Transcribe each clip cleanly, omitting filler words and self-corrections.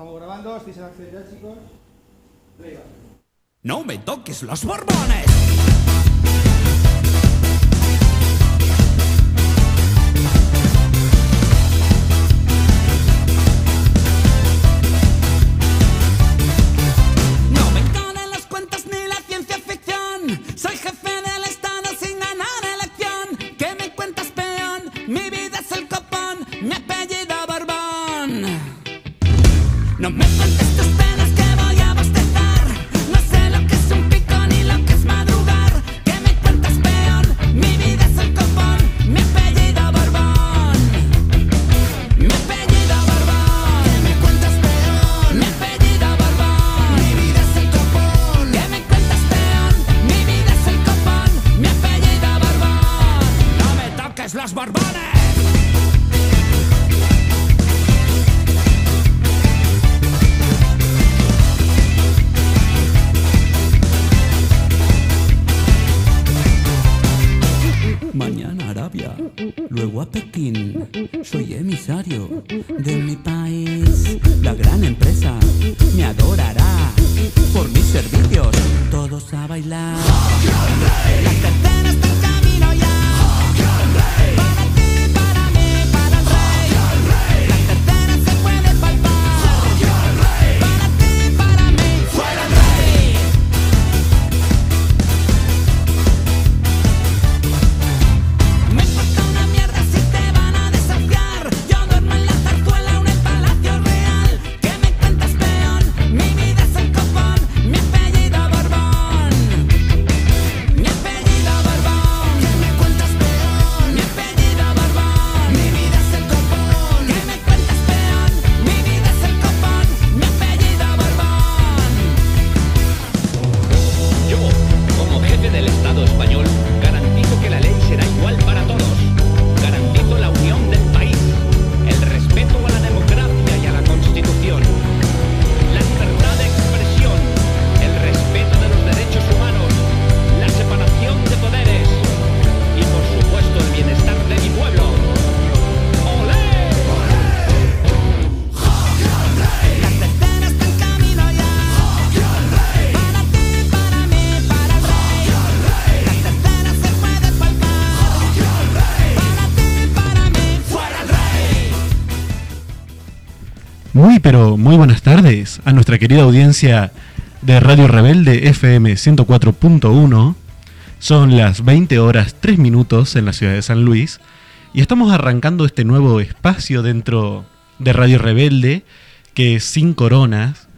Estamos grabando, estoy en actividad, chicos. Play back. No me toques los borbones. No me encaran las cuentas ni la ciencia ficción. Soy jefe del Estado sin ganar elección. ¿Qué me cuentas, peón? Mi vida es el copón. Mi apellido Borbón. No me cuentes tus penas que voy a bostezar. No sé lo que es un pico ni lo que es madrugar. ¿Qué me cuentas, peón? Mi vida es el copón. Mi apellido Borbón. Mi apellido Borbón. ¿Qué me cuentas, peón? Mi apellido Borbón. Mi vida es el copón. ¿Qué me cuentas, peón? Mi vida es el copón. Mi apellido Borbón. No me toques los borbones. Mañana Arabia, luego a Pekín. Soy emisario de mi país. La gran empresa me adorará por mis servicios. Todos a bailar. La cartera está en camino ya. Para ti, para mí, para el rey. La cartera se puede palpar. Para ti, para mí, fuera el rey. Me importa una mierda si te van a desafiar. Yo duermo en la zarzuela o en el palacio real. ¿Qué me cuentas, peón? Mi vida es el copón. Mi apellido Borbón. Mi apellido Borbón. ¿Qué me cuentas, peón? Mi apellido Borbón. Mi vida es el copón. ¿Qué me cuentas, peón? Mi vida es el copón. Mi apellido Borbón. Yo, como jefe del Estado español, garantizo que la ley será igual para todos. Garantizo la unión del país, el respeto a la democracia y a la Constitución, la libertad de expresión, el respeto de los derechos humanos, la separación de poderes y, por supuesto, el bienestar de mi pueblo. ¡Olé! La cartera está en camino ya. Para ti, para mí, para el rey. La cartera se puede palpar. Para ti, para mí, fuera el rey. Muy pero muy buenas tardes a nuestra querida audiencia de Radio Rebelde FM 104.1. Son las 20 horas 3 minutos en la ciudad de San Luis y estamos arrancando este nuevo espacio dentro de Radio Rebelde que es Sin Coronas.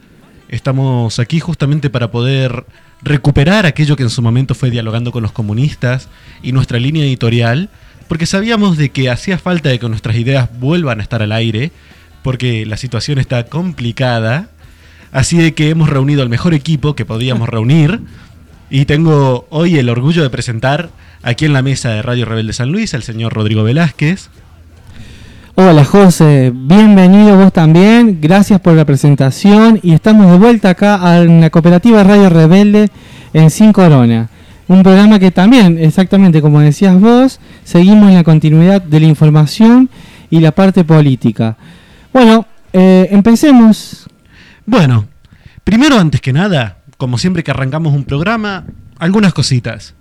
Estamos aquí justamente para poder recuperar aquello que en su momento fue Dialogando con los Comunistas y nuestra línea editorial, porque sabíamos de que hacía falta de que nuestras ideas vuelvan a estar al aire, porque la situación está complicada. Así de que hemos reunido al mejor equipo que podíamos reunir y tengo hoy el orgullo de presentar aquí en la mesa de Radio Rebelde San Luis al señor Rodrigo Velázquez. Hola José, bienvenido vos también, gracias por la presentación y estamos de vuelta acá en la Cooperativa Radio Rebelde en Sin Corona, un programa que también, exactamente como decías vos, seguimos en la continuidad de la información y la parte política. Bueno, empecemos. Bueno, primero, antes que nada, como siempre que arrancamos un programa, algunas cositas.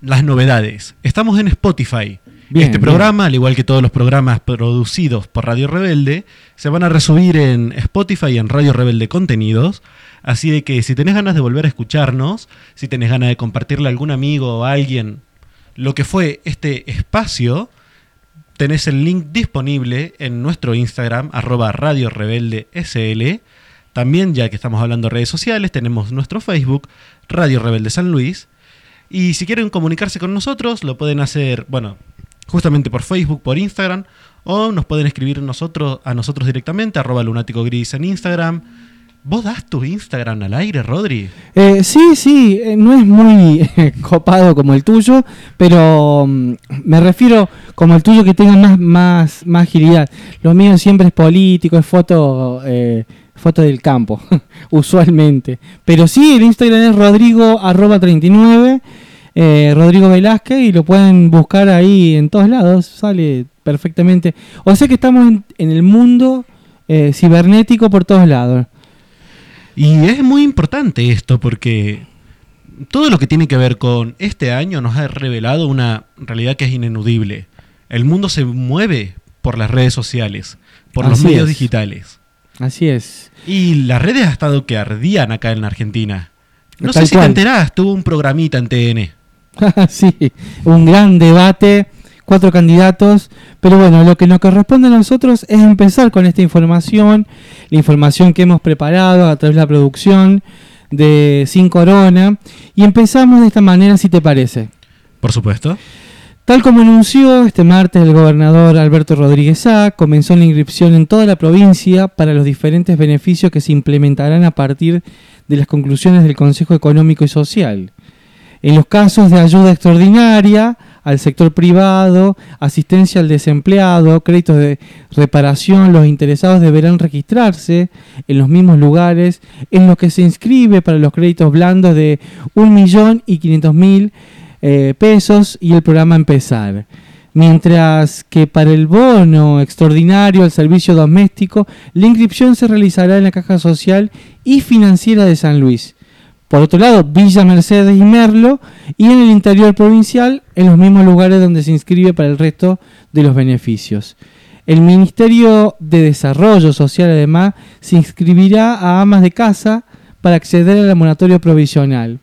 Las novedades. Estamos en Spotify. Bien, este programa, al igual que todos los programas producidos por Radio Rebelde, se van a resubir en Spotify y en Radio Rebelde Contenidos. Así de que si tenés ganas de volver a escucharnos, si tenés ganas de compartirle a algún amigo o a alguien lo que fue este espacio, tenés el link disponible en nuestro Instagram, @radiorebelde.sl. También, ya que estamos hablando de redes sociales, tenemos nuestro Facebook, Radio Rebelde San Luis. Y si quieren comunicarse con nosotros, lo pueden hacer, bueno, justamente por Facebook, por Instagram, o nos pueden escribir a nosotros directamente, @lunaticogris en Instagram. ¿Vos das tu Instagram al aire, Rodri? Sí, no es muy copado como el tuyo, pero me refiero como el tuyo que tenga más agilidad. Lo mío siempre es político, es foto del campo, usualmente. Pero sí, el Instagram es Rodrigo @39, Rodrigo Velázquez, y lo pueden buscar ahí en todos lados, sale perfectamente. O sea que estamos en el mundo cibernético por todos lados. Y es muy importante esto porque todo lo que tiene que ver con este año nos ha revelado una realidad que es ineludible. El mundo se mueve por las redes sociales, por los medios digitales. Así es. Y las redes ha estado que ardían acá en la Argentina. No sé si te enterás, tuvo un programita en TN. Sí, un gran debate, 4 candidatos, pero bueno, lo que nos corresponde a nosotros es empezar con esta información, la información que hemos preparado a través de la producción de Sin Corona, y empezamos de esta manera, si te parece. Por supuesto. Tal como anunció este martes el gobernador Alberto Rodríguez Saá, comenzó la inscripción en toda la provincia para los diferentes beneficios que se implementarán a partir de las conclusiones del Consejo Económico y Social. En los casos de ayuda extraordinaria al sector privado, asistencia al desempleado, créditos de reparación, los interesados deberán registrarse en los mismos lugares en los que se inscribe para los créditos blandos de 1.500.000 pesos y el programa Empezar. Mientras que para el bono extraordinario al servicio doméstico, la inscripción se realizará en la Caja Social y Financiera de San Luis. Por otro lado, Villa Mercedes y Merlo, y en el interior provincial, en los mismos lugares donde se inscribe para el resto de los beneficios. El Ministerio de Desarrollo Social, además, se inscribirá a amas de casa para acceder a la moratoria provisional.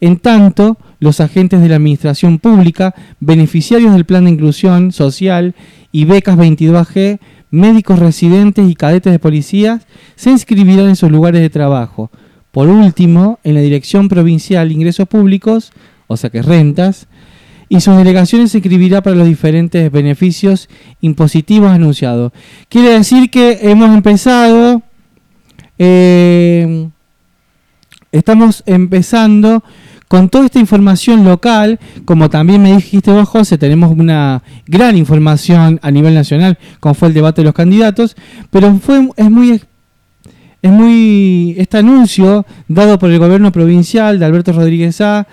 En tanto, los agentes de la Administración Pública, beneficiarios del Plan de Inclusión Social y Becas 22G, médicos residentes y cadetes de policías, se inscribirán en sus lugares de trabajo. Por último, en la Dirección Provincial de Ingresos Públicos, o sea que rentas, y sus delegaciones se inscribirá para los diferentes beneficios impositivos anunciados. Quiere decir que hemos empezado, estamos empezando con toda esta información local, como también me dijiste vos, José, tenemos una gran información a nivel nacional, como fue el debate de los candidatos, pero este anuncio dado por el gobierno provincial de Alberto Rodríguez Saá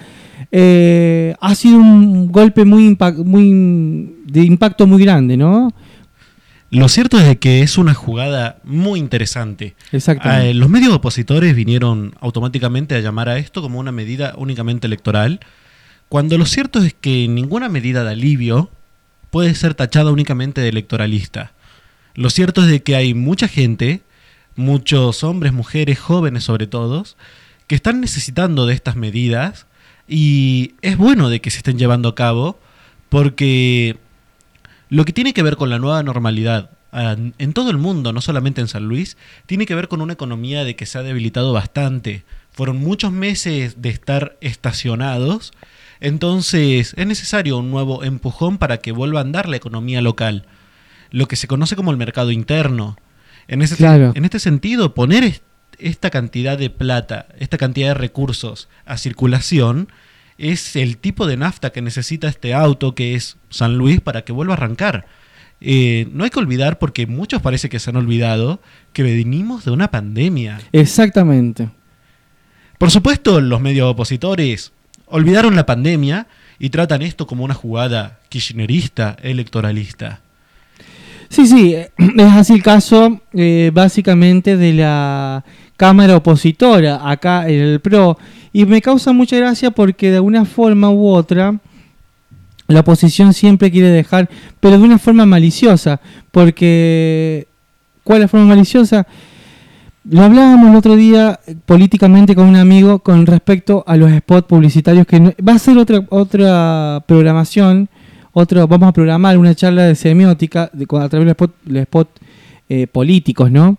ha sido un golpe de impacto muy grande, ¿no? Lo cierto es que es una jugada muy interesante. Exactamente. Los medios opositores vinieron automáticamente a llamar a esto como una medida únicamente electoral, cuando lo cierto es que ninguna medida de alivio puede ser tachada únicamente de electoralista. Lo cierto es de que hay mucha gente, muchos hombres, mujeres, jóvenes sobre todo, que están necesitando de estas medidas y es bueno de que se estén llevando a cabo porque lo que tiene que ver con la nueva normalidad en todo el mundo, no solamente en San Luis, tiene que ver con una economía de que se ha debilitado bastante. Fueron muchos meses de estar estacionados, entonces es necesario un nuevo empujón para que vuelva a andar la economía local, lo que se conoce como el mercado interno. Claro. En este sentido, poner esta cantidad de plata, esta cantidad de recursos a circulación es el tipo de nafta que necesita este auto que es San Luis para que vuelva a arrancar. No hay que olvidar, porque muchos parece que se han olvidado, que venimos de una pandemia. Exactamente. Por supuesto, los medios opositores olvidaron la pandemia y tratan esto como una jugada kirchnerista, electoralista. Sí, es así el caso básicamente de la Cámara Opositora acá en el PRO, y me causa mucha gracia porque de alguna forma u otra la oposición siempre quiere dejar, pero de una forma maliciosa, porque ¿cuál es la forma maliciosa? Lo hablábamos el otro día políticamente con un amigo con respecto a los spots publicitarios, que va a ser otra programación. Vamos a programar una charla de semiótica a través de los spots políticos, ¿no?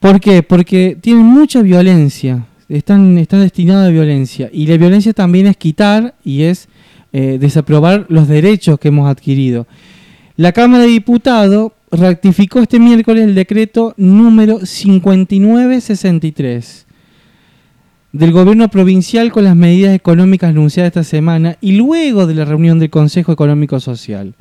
¿Por qué? Porque tienen mucha violencia, están destinados a violencia, y la violencia también es quitar y es desaprobar los derechos que hemos adquirido. La Cámara de Diputados ratificó este miércoles el decreto número 5963 del gobierno provincial con las medidas económicas anunciadas esta semana y luego de la reunión del Consejo Económico Social.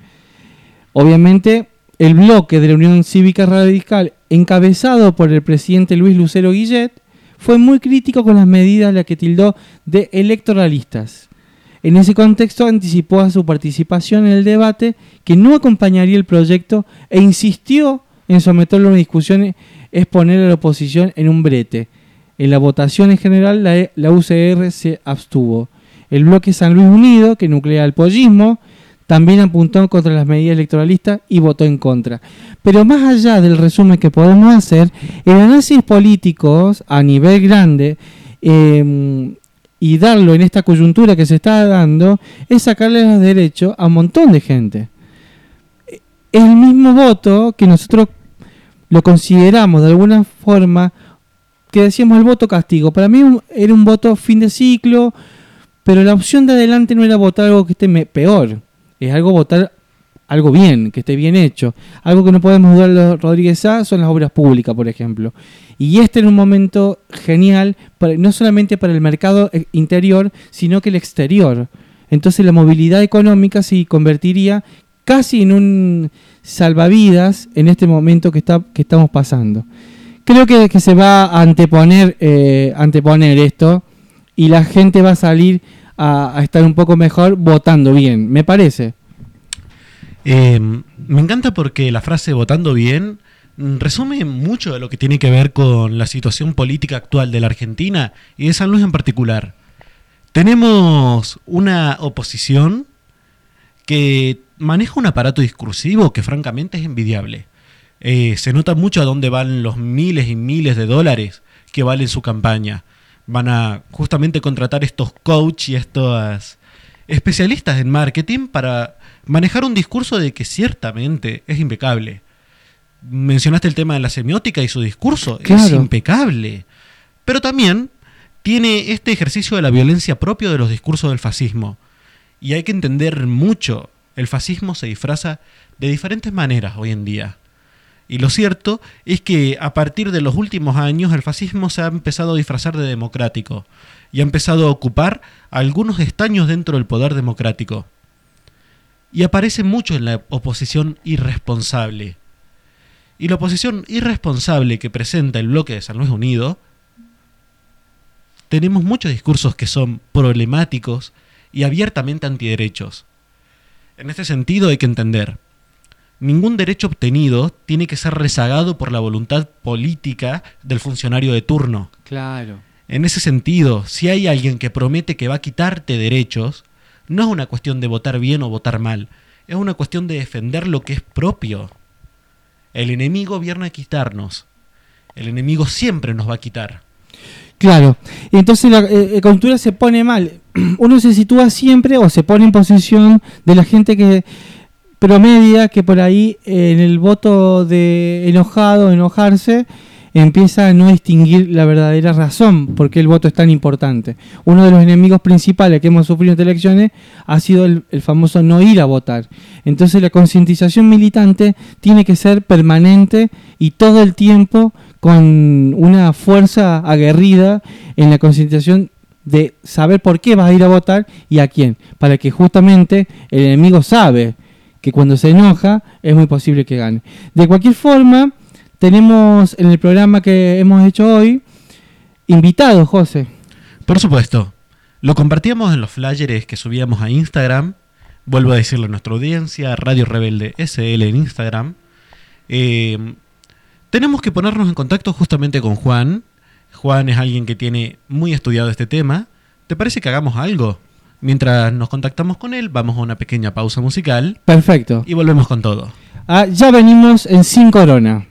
Obviamente, el bloque de la Unión Cívica Radical, encabezado por el presidente Luis Lucero Guillet, fue muy crítico con las medidas, la que tildó de electoralistas. En ese contexto anticipó a su participación en el debate que no acompañaría el proyecto e insistió en someterlo a una discusión es poner a la oposición en un brete. En la votación en general, la UCR se abstuvo. El bloque San Luis Unido, que nuclea el pollismo, también apuntó contra las medidas electoralistas y votó en contra. Pero más allá del resumen que podemos hacer, el análisis político a nivel grande y darlo en esta coyuntura que se está dando es sacarle los derechos a un montón de gente. Es el mismo voto que nosotros lo consideramos de alguna forma, que decíamos el voto castigo. Para mí era un voto fin de ciclo, pero la opción de adelante no era votar algo que esté peor. Es algo votar algo bien, que esté bien hecho. Algo que no podemos dudar de Rodríguez Saá son las obras públicas, por ejemplo. Y este era un momento genial, no solamente para el mercado interior, sino que el exterior. Entonces la movilidad económica se convertiría casi en un salvavidas en este momento que estamos pasando. Creo que se va a anteponer esto y la gente va a salir a estar un poco mejor votando bien, me parece. Me encanta porque la frase votando bien resume mucho de lo que tiene que ver con la situación política actual de la Argentina y de San Luis en particular. Tenemos una oposición que maneja un aparato discursivo que francamente es envidiable. Se nota mucho a dónde van los miles y miles de dólares que valen su campaña. Van a justamente contratar estos coaches y estos especialistas en marketing para manejar un discurso de que ciertamente es impecable. Mencionaste el tema de la semiótica y su discurso, claro. Es impecable. Pero también tiene este ejercicio de la violencia propio de los discursos del fascismo. Y hay que entender mucho, el fascismo se disfraza de diferentes maneras hoy en día. Y lo cierto es que a partir de los últimos años el fascismo se ha empezado a disfrazar de democrático y ha empezado a ocupar algunos escaños dentro del poder democrático. Y aparece mucho en la oposición irresponsable. Y la oposición irresponsable que presenta el bloque de San Luis Unido, tenemos muchos discursos que son problemáticos y abiertamente antiderechos. En este sentido hay que entender. Ningún derecho obtenido tiene que ser rezagado por la voluntad política del funcionario de turno. Claro. En ese sentido, si hay alguien que promete que va a quitarte derechos, no es una cuestión de votar bien o votar mal, es una cuestión de defender lo que es propio. El enemigo viene a quitarnos. El enemigo siempre nos va a quitar. Claro. Entonces la cultura se pone mal. Uno se sitúa siempre o se pone en posición de la gente que promedia, que por ahí en el voto de enojarse, empieza a no distinguir la verdadera razón por qué el voto es tan importante. Uno de los enemigos principales que hemos sufrido en estas elecciones ha sido el famoso no ir a votar. Entonces la concientización militante tiene que ser permanente y todo el tiempo con una fuerza aguerrida en la concientización de saber por qué vas a ir a votar y a quién, para que justamente el enemigo sabe que cuando se enoja es muy posible que gane. De cualquier forma, tenemos en el programa que hemos hecho hoy invitados, José. Por supuesto. Lo compartíamos en los flyers que subíamos a Instagram. Vuelvo a decirlo a nuestra audiencia, Radio Rebelde SL en Instagram. Tenemos que ponernos en contacto justamente con Juan. Juan es alguien que tiene muy estudiado este tema. ¿Te parece que hagamos algo? Mientras nos contactamos con él, vamos a una pequeña pausa musical. Perfecto. Y volvemos con todo. Ah, ya venimos en Sin Corona.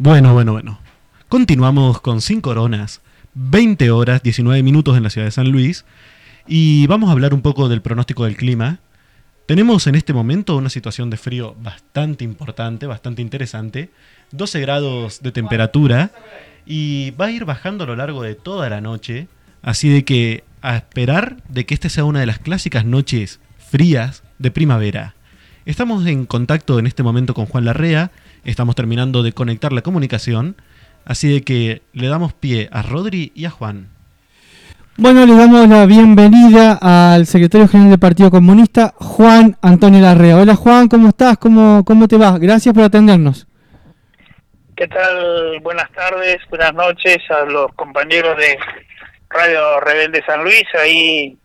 Bueno. Continuamos con Sin Coronas, 20 horas, 19 minutos en la ciudad de San Luis, y vamos a hablar un poco del pronóstico del clima. Tenemos en este momento una situación de frío bastante importante, bastante interesante, 12 grados de temperatura, y va a ir bajando a lo largo de toda la noche, así de que a esperar de que esta sea una de las clásicas noches frías de primavera. Estamos en contacto en este momento con Juan Larrea, estamos terminando de conectar la comunicación, así de que le damos pie a Rodri y a Juan. Bueno, le damos la bienvenida al secretario general del Partido Comunista, Juan Antonio Larrea. Hola Juan, ¿cómo estás? ¿Cómo te va? Gracias por atendernos. ¿Qué tal? Buenas tardes, buenas noches a los compañeros de Radio Rebelde San Luis. Ahí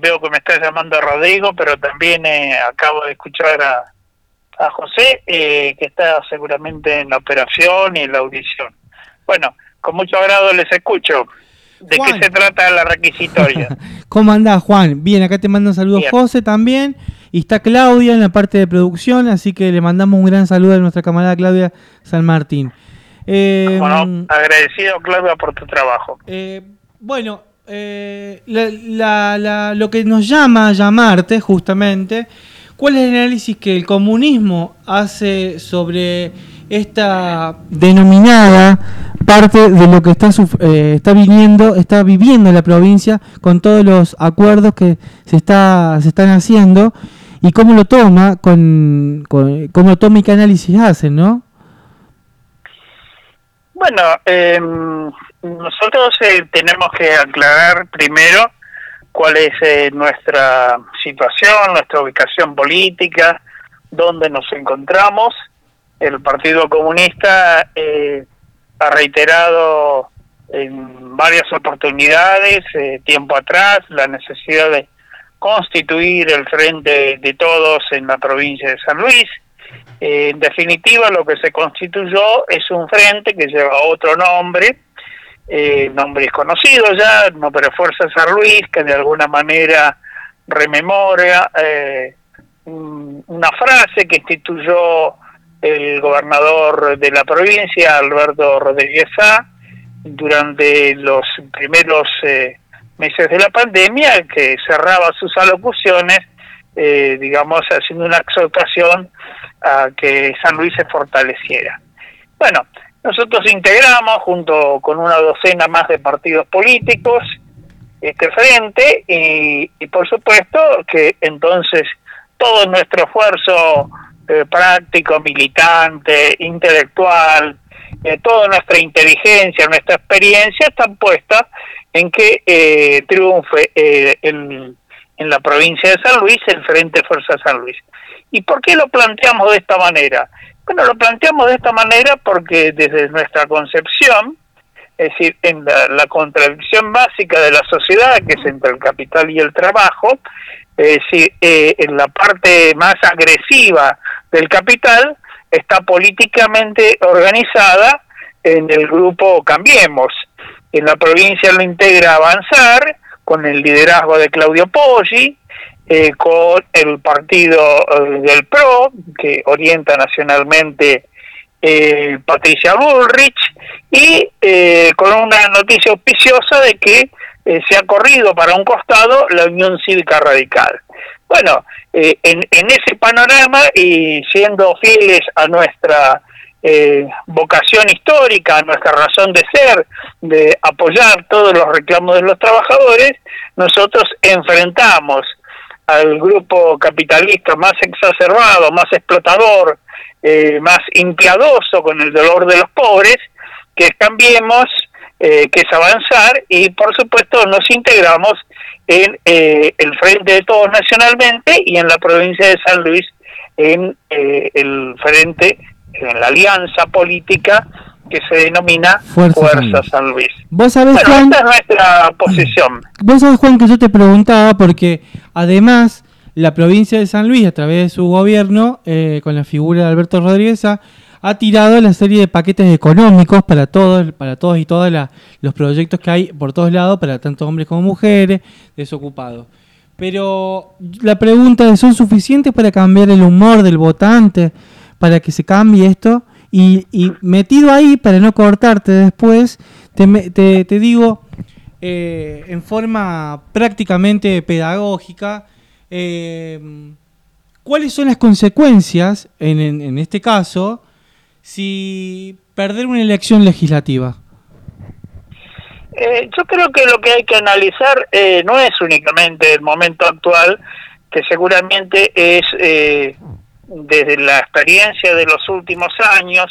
veo que me está llamando Rodrigo, pero también acabo de escuchar a José, que está seguramente en la operación y en la audición. Bueno, con mucho agrado les escucho. ¿De Juan, qué se trata la requisitoria? ¿Cómo andás, Juan? Bien, acá te mando un saludo bien. José también, y está Claudia en la parte de producción, así que le mandamos un gran saludo a nuestra camarada Claudia San Martín. Bueno, agradecido, Claudia, por tu trabajo. Bueno, lo que nos llama a llamarte, justamente, ¿cuál es el análisis que el comunismo hace sobre esta denominada parte de lo que está viviendo la provincia con todos los acuerdos que se están haciendo y cómo lo toma y qué análisis hacen, ¿no? Bueno, nosotros tenemos que aclarar primero cuál es nuestra situación, nuestra ubicación política, dónde nos encontramos. El Partido Comunista ha reiterado en varias oportunidades, tiempo atrás, la necesidad de constituir el Frente de Todos en la provincia de San Luis. En definitiva, lo que se constituyó es un frente que lleva otro nombre desconocido ya, no, pero Fuerza San Luis, que de alguna manera rememora una frase que instituyó el gobernador de la provincia, Alberto Rodríguez Saá, durante los primeros meses de la pandemia, que cerraba sus alocuciones, digamos, haciendo una exhortación a que San Luis se fortaleciera. Bueno, nosotros integramos, junto con una docena más de partidos políticos, este frente, y por supuesto que entonces todo nuestro esfuerzo práctico, militante, intelectual, toda nuestra inteligencia, nuestra experiencia están puestas en que triunfe en la provincia de San Luis el Frente Fuerza San Luis. ¿Y por qué lo planteamos de esta manera? Bueno, lo planteamos de esta manera porque desde nuestra concepción, es decir, en la contradicción básica de la sociedad, que es entre el capital y el trabajo, es decir, en la parte más agresiva del capital está políticamente organizada en el grupo Cambiemos. En la provincia lo integra Avanzar, con el liderazgo de Claudio Poggi, con el partido del PRO, que orienta nacionalmente Patricia Bullrich, y con una noticia auspiciosa de que se ha corrido para un costado la Unión Cívica Radical. Bueno, en ese panorama y siendo fieles a nuestra vocación histórica, a nuestra razón de ser, de apoyar todos los reclamos de los trabajadores, nosotros enfrentamos al grupo capitalista más exacerbado, más explotador, más impiadoso con el dolor de los pobres, que Cambiemos, que es Avanzar, y por supuesto nos integramos en el Frente de Todos nacionalmente y en la provincia de San Luis en el frente, en la alianza política que se denomina Fuerza San Luis. ¿Vos sabés, bueno, Juan, esta es nuestra posición? Vos sabés, Juan, que yo te preguntaba porque además la provincia de San Luis, a través de su gobierno, con la figura de Alberto Rodríguez Saá, ha tirado la serie de paquetes económicos para todos y todas los proyectos que hay por todos lados, para tanto hombres como mujeres, desocupados. Pero la pregunta es, ¿son suficientes para cambiar el humor del votante, para que se cambie esto? Y metido ahí, para no cortarte después, te digo, en forma prácticamente pedagógica, ¿cuáles son las consecuencias, en este caso, si perder una elección legislativa? Yo creo que lo que hay que analizar no es únicamente el momento actual, que seguramente es desde la experiencia de los últimos años,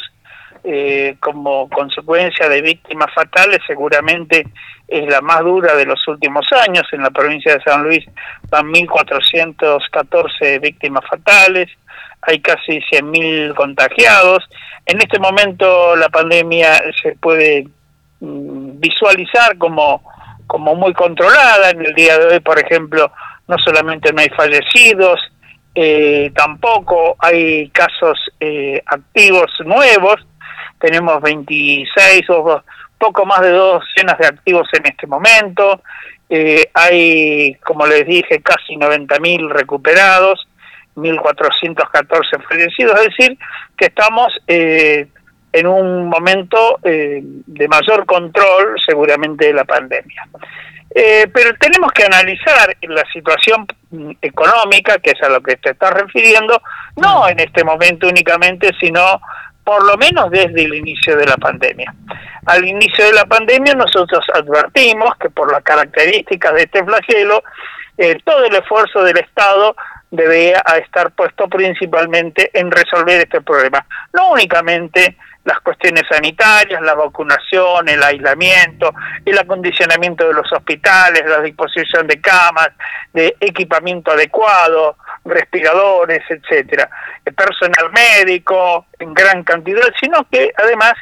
como consecuencia de víctimas fatales, seguramente es la más dura de los últimos años. En la provincia de San Luis van 1.414 víctimas fatales, hay casi 100.000 contagiados. En este momento la pandemia se puede visualizar como muy controlada. En el día de hoy, por ejemplo, no solamente no hay fallecidos, tampoco hay casos activos nuevos. Tenemos 26 o poco más de 2 docenas de activos en este momento. Hay, como les dije, casi 90.000 recuperados, 1.414 fallecidos. Es decir, que estamos en un momento de mayor control, seguramente, de la pandemia. Pero tenemos que analizar la situación económica, que es a lo que te estás refiriendo, no en este momento únicamente, sino por lo menos desde el inicio de la pandemia. Al inicio de la pandemia nosotros advertimos que por las características de este flagelo, todo el esfuerzo del Estado debía estar puesto principalmente en resolver este problema. No únicamente las cuestiones sanitarias, la vacunación, el aislamiento, el acondicionamiento de los hospitales, la disposición de camas, de equipamiento adecuado, respiradores, etcétera, personal médico en gran cantidad, sino que además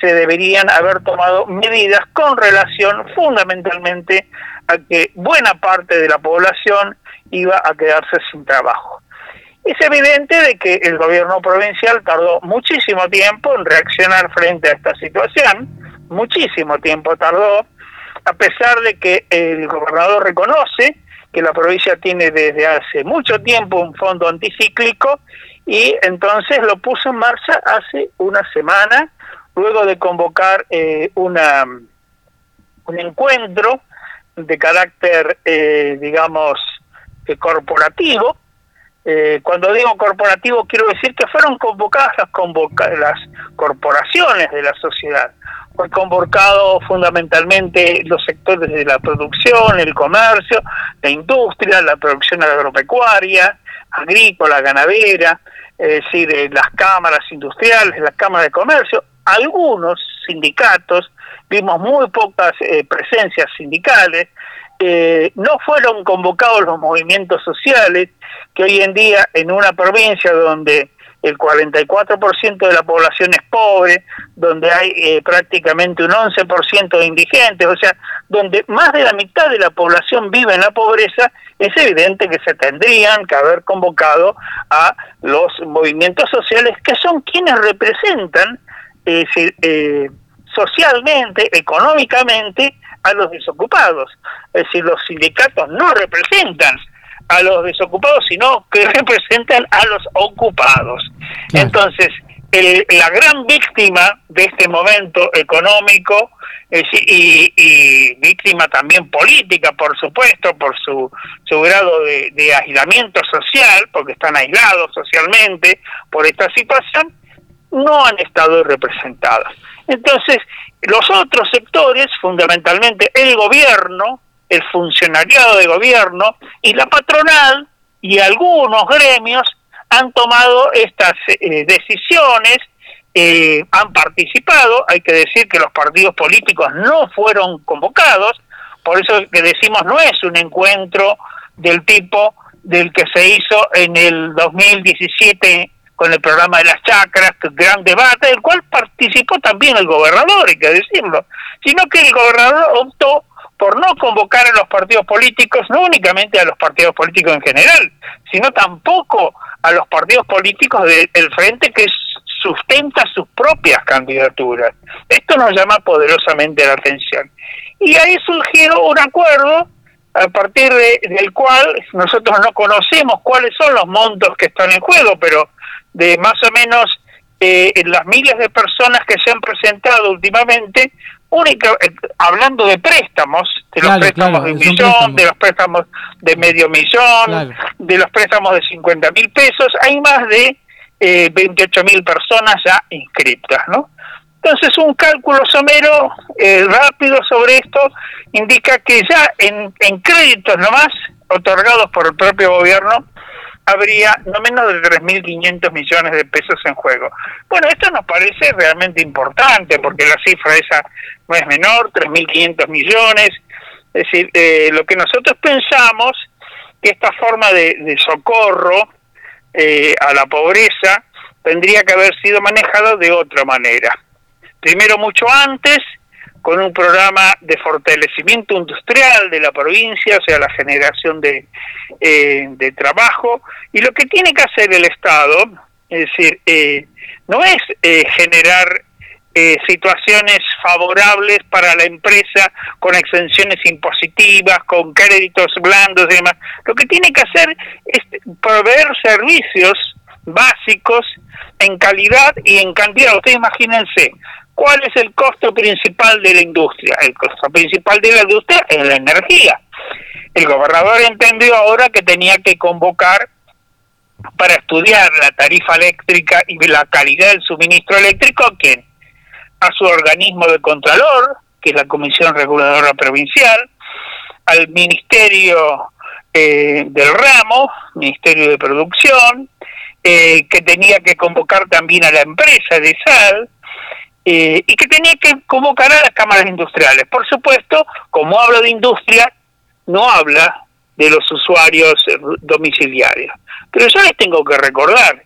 se deberían haber tomado medidas con relación fundamentalmente a que buena parte de la población iba a quedarse sin trabajo. Es evidente de que el gobierno provincial tardó muchísimo tiempo en reaccionar frente a esta situación, muchísimo tiempo tardó, a pesar de que el gobernador reconoce que la provincia tiene desde hace mucho tiempo un fondo anticíclico, y entonces lo puso en marcha hace una semana, luego de convocar un encuentro de carácter, digamos, corporativo. Cuando digo corporativo, quiero decir que fueron convocadas las corporaciones de la sociedad. Fue convocado fundamentalmente los sectores de la producción, el comercio, la industria, la producción agropecuaria, agrícola, ganadera, es decir, las cámaras industriales, las cámaras de comercio, algunos sindicatos. Vimos muy pocas presencias sindicales. No fueron convocados los movimientos sociales, que hoy en día en una provincia donde el 44% de la población es pobre, donde hay prácticamente un 11% de indigentes, o sea, donde más de la mitad de la población vive en la pobreza, es evidente que se tendrían que haber convocado a los movimientos sociales, que son quienes representan socialmente, económicamente, a los desocupados. Es decir, los sindicatos no representan a los desocupados, sino que representan a los ocupados. Claro. Entonces, la gran víctima de este momento económico y víctima también política, por supuesto, por su grado de aislamiento social, porque están aislados socialmente por esta situación, no han estado representadas. Entonces, los otros sectores, fundamentalmente el gobierno, el funcionariado de gobierno y la patronal y algunos gremios, han tomado estas decisiones, han participado. Hay que decir que los partidos políticos no fueron convocados, por eso que decimos no es un encuentro del tipo del que se hizo en el 2017 con el programa de las chacras, gran debate, del cual participó también el gobernador, hay que decirlo, sino que el gobernador optó por no convocar a los partidos políticos, no únicamente a los partidos políticos en general, sino tampoco a los partidos políticos del frente que sustenta sus propias candidaturas. Esto nos llama poderosamente la atención. Y ahí surgió un acuerdo a partir del cual nosotros no conocemos cuáles son los montos que están en juego, pero de más o menos de las miles de personas que se han presentado últimamente, hablando de préstamos, de los préstamos de un millón, de los préstamos de medio millón, de los préstamos de 50.000 pesos, hay más de 28.000 personas ya inscritas, ¿no? Entonces un cálculo somero rápido sobre esto indica que ya en créditos nomás, otorgados por el propio gobierno, habría no menos de 3.500 millones de pesos en juego. Bueno, esto nos parece realmente importante, porque la cifra esa no es menor, 3.500 millones. Es decir, lo que nosotros pensamos, que esta forma de socorro a la pobreza tendría que haber sido manejada de otra manera. Primero, mucho antes, con un programa de fortalecimiento industrial de la provincia, o sea, la generación de trabajo. Y lo que tiene que hacer el Estado, es decir, no es generar situaciones favorables para la empresa con exenciones impositivas, con créditos blandos y demás. Lo que tiene que hacer es proveer servicios básicos en calidad y en cantidad. Ustedes imagínense, ¿cuál es el costo principal de la industria? El costo principal de la industria es la energía. El gobernador entendió ahora que tenía que convocar para estudiar la tarifa eléctrica y la calidad del suministro eléctrico, ¿a quién? A su organismo de contralor, que es la Comisión Reguladora Provincial, al Ministerio del Ramo, Ministerio de Producción, que tenía que convocar también a la empresa de sal, y que tenía que convocar a las cámaras industriales. Por supuesto, como habla de industria, no habla de los usuarios domiciliarios. Pero yo les tengo que recordar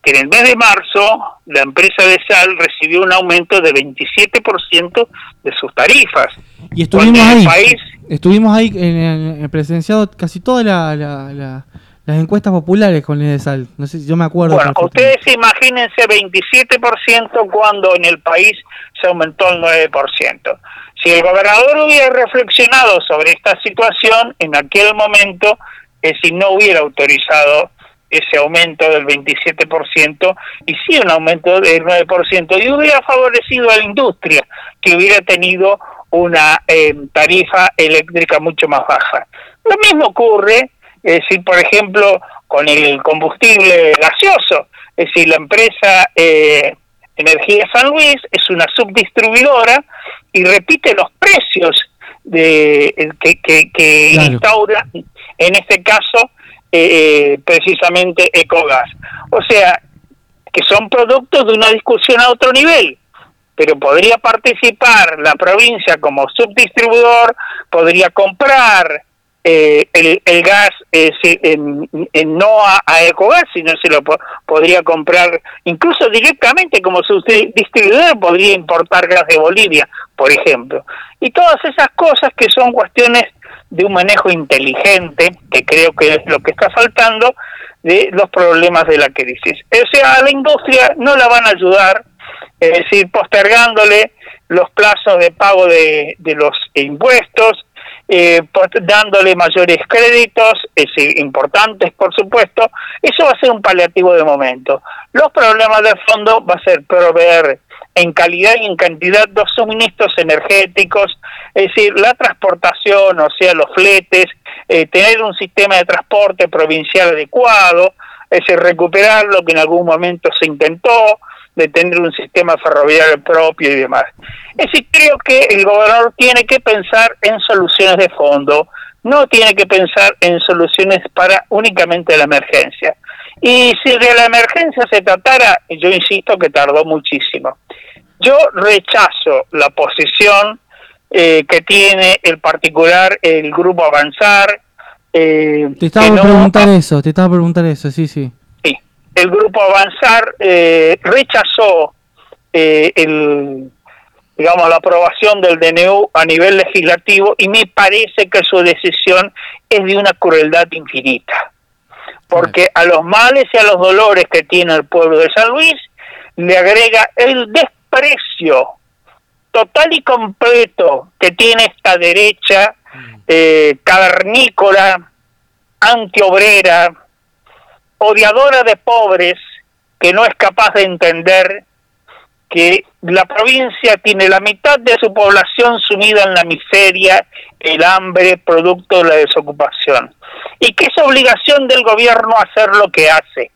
que en el mes de marzo la empresa de sal recibió un aumento de 27% de sus tarifas. Y estuvimos ahí, en presenciado casi todas las encuestas populares con el de sal, no sé si yo me acuerdo. Bueno, ustedes imagínense 27% cuando en el país se aumentó el 9%. Si el gobernador hubiera reflexionado sobre esta situación en aquel momento, si no hubiera autorizado ese aumento del 27% y sí un aumento del 9%, y hubiera favorecido a la industria, que hubiera tenido una tarifa eléctrica mucho más baja. Lo mismo ocurre, es decir, por ejemplo, con el combustible gaseoso. Es decir, la empresa Energía San Luis es una subdistribuidora y repite los precios que instaura, en este caso, precisamente Ecogas. O sea, que son productos de una discusión a otro nivel, pero podría participar la provincia como subdistribuidor, podría comprar el gas no a Ecogas, sino se lo podría comprar incluso directamente como su distribuidor, podría importar gas de Bolivia, por ejemplo. Y todas esas cosas que son cuestiones de un manejo inteligente, que creo que es lo que está faltando, de los problemas de la crisis. O sea, a la industria no la van a ayudar, es decir, postergándole los plazos de pago de los impuestos, dándole mayores créditos, importantes por supuesto. Eso va a ser un paliativo de momento. Los problemas de fondo va a ser proveer en calidad y en cantidad los suministros energéticos, es decir, la transportación, o sea, los fletes, tener un sistema de transporte provincial adecuado, es decir, recuperar lo que en algún momento se intentó, de tener un sistema ferroviario propio y demás. Es decir, creo que el gobernador tiene que pensar en soluciones de fondo, no tiene que pensar en soluciones para únicamente la emergencia. Y si de la emergencia se tratara, yo insisto que tardó muchísimo. Yo rechazo la posición que tiene en particular el grupo Avanzar. Te estaba preguntando eso, sí. El grupo Avanzar rechazó la aprobación del DNU a nivel legislativo, y me parece que su decisión es de una crueldad infinita, porque a los males y a los dolores que tiene el pueblo de San Luis le agrega el desprecio total y completo que tiene esta derecha cavernícola, antiobrera, odiadora de pobres, que no es capaz de entender que la provincia tiene la mitad de su población sumida en la miseria, el hambre, producto de la desocupación, y que es obligación del gobierno hacer lo que hace,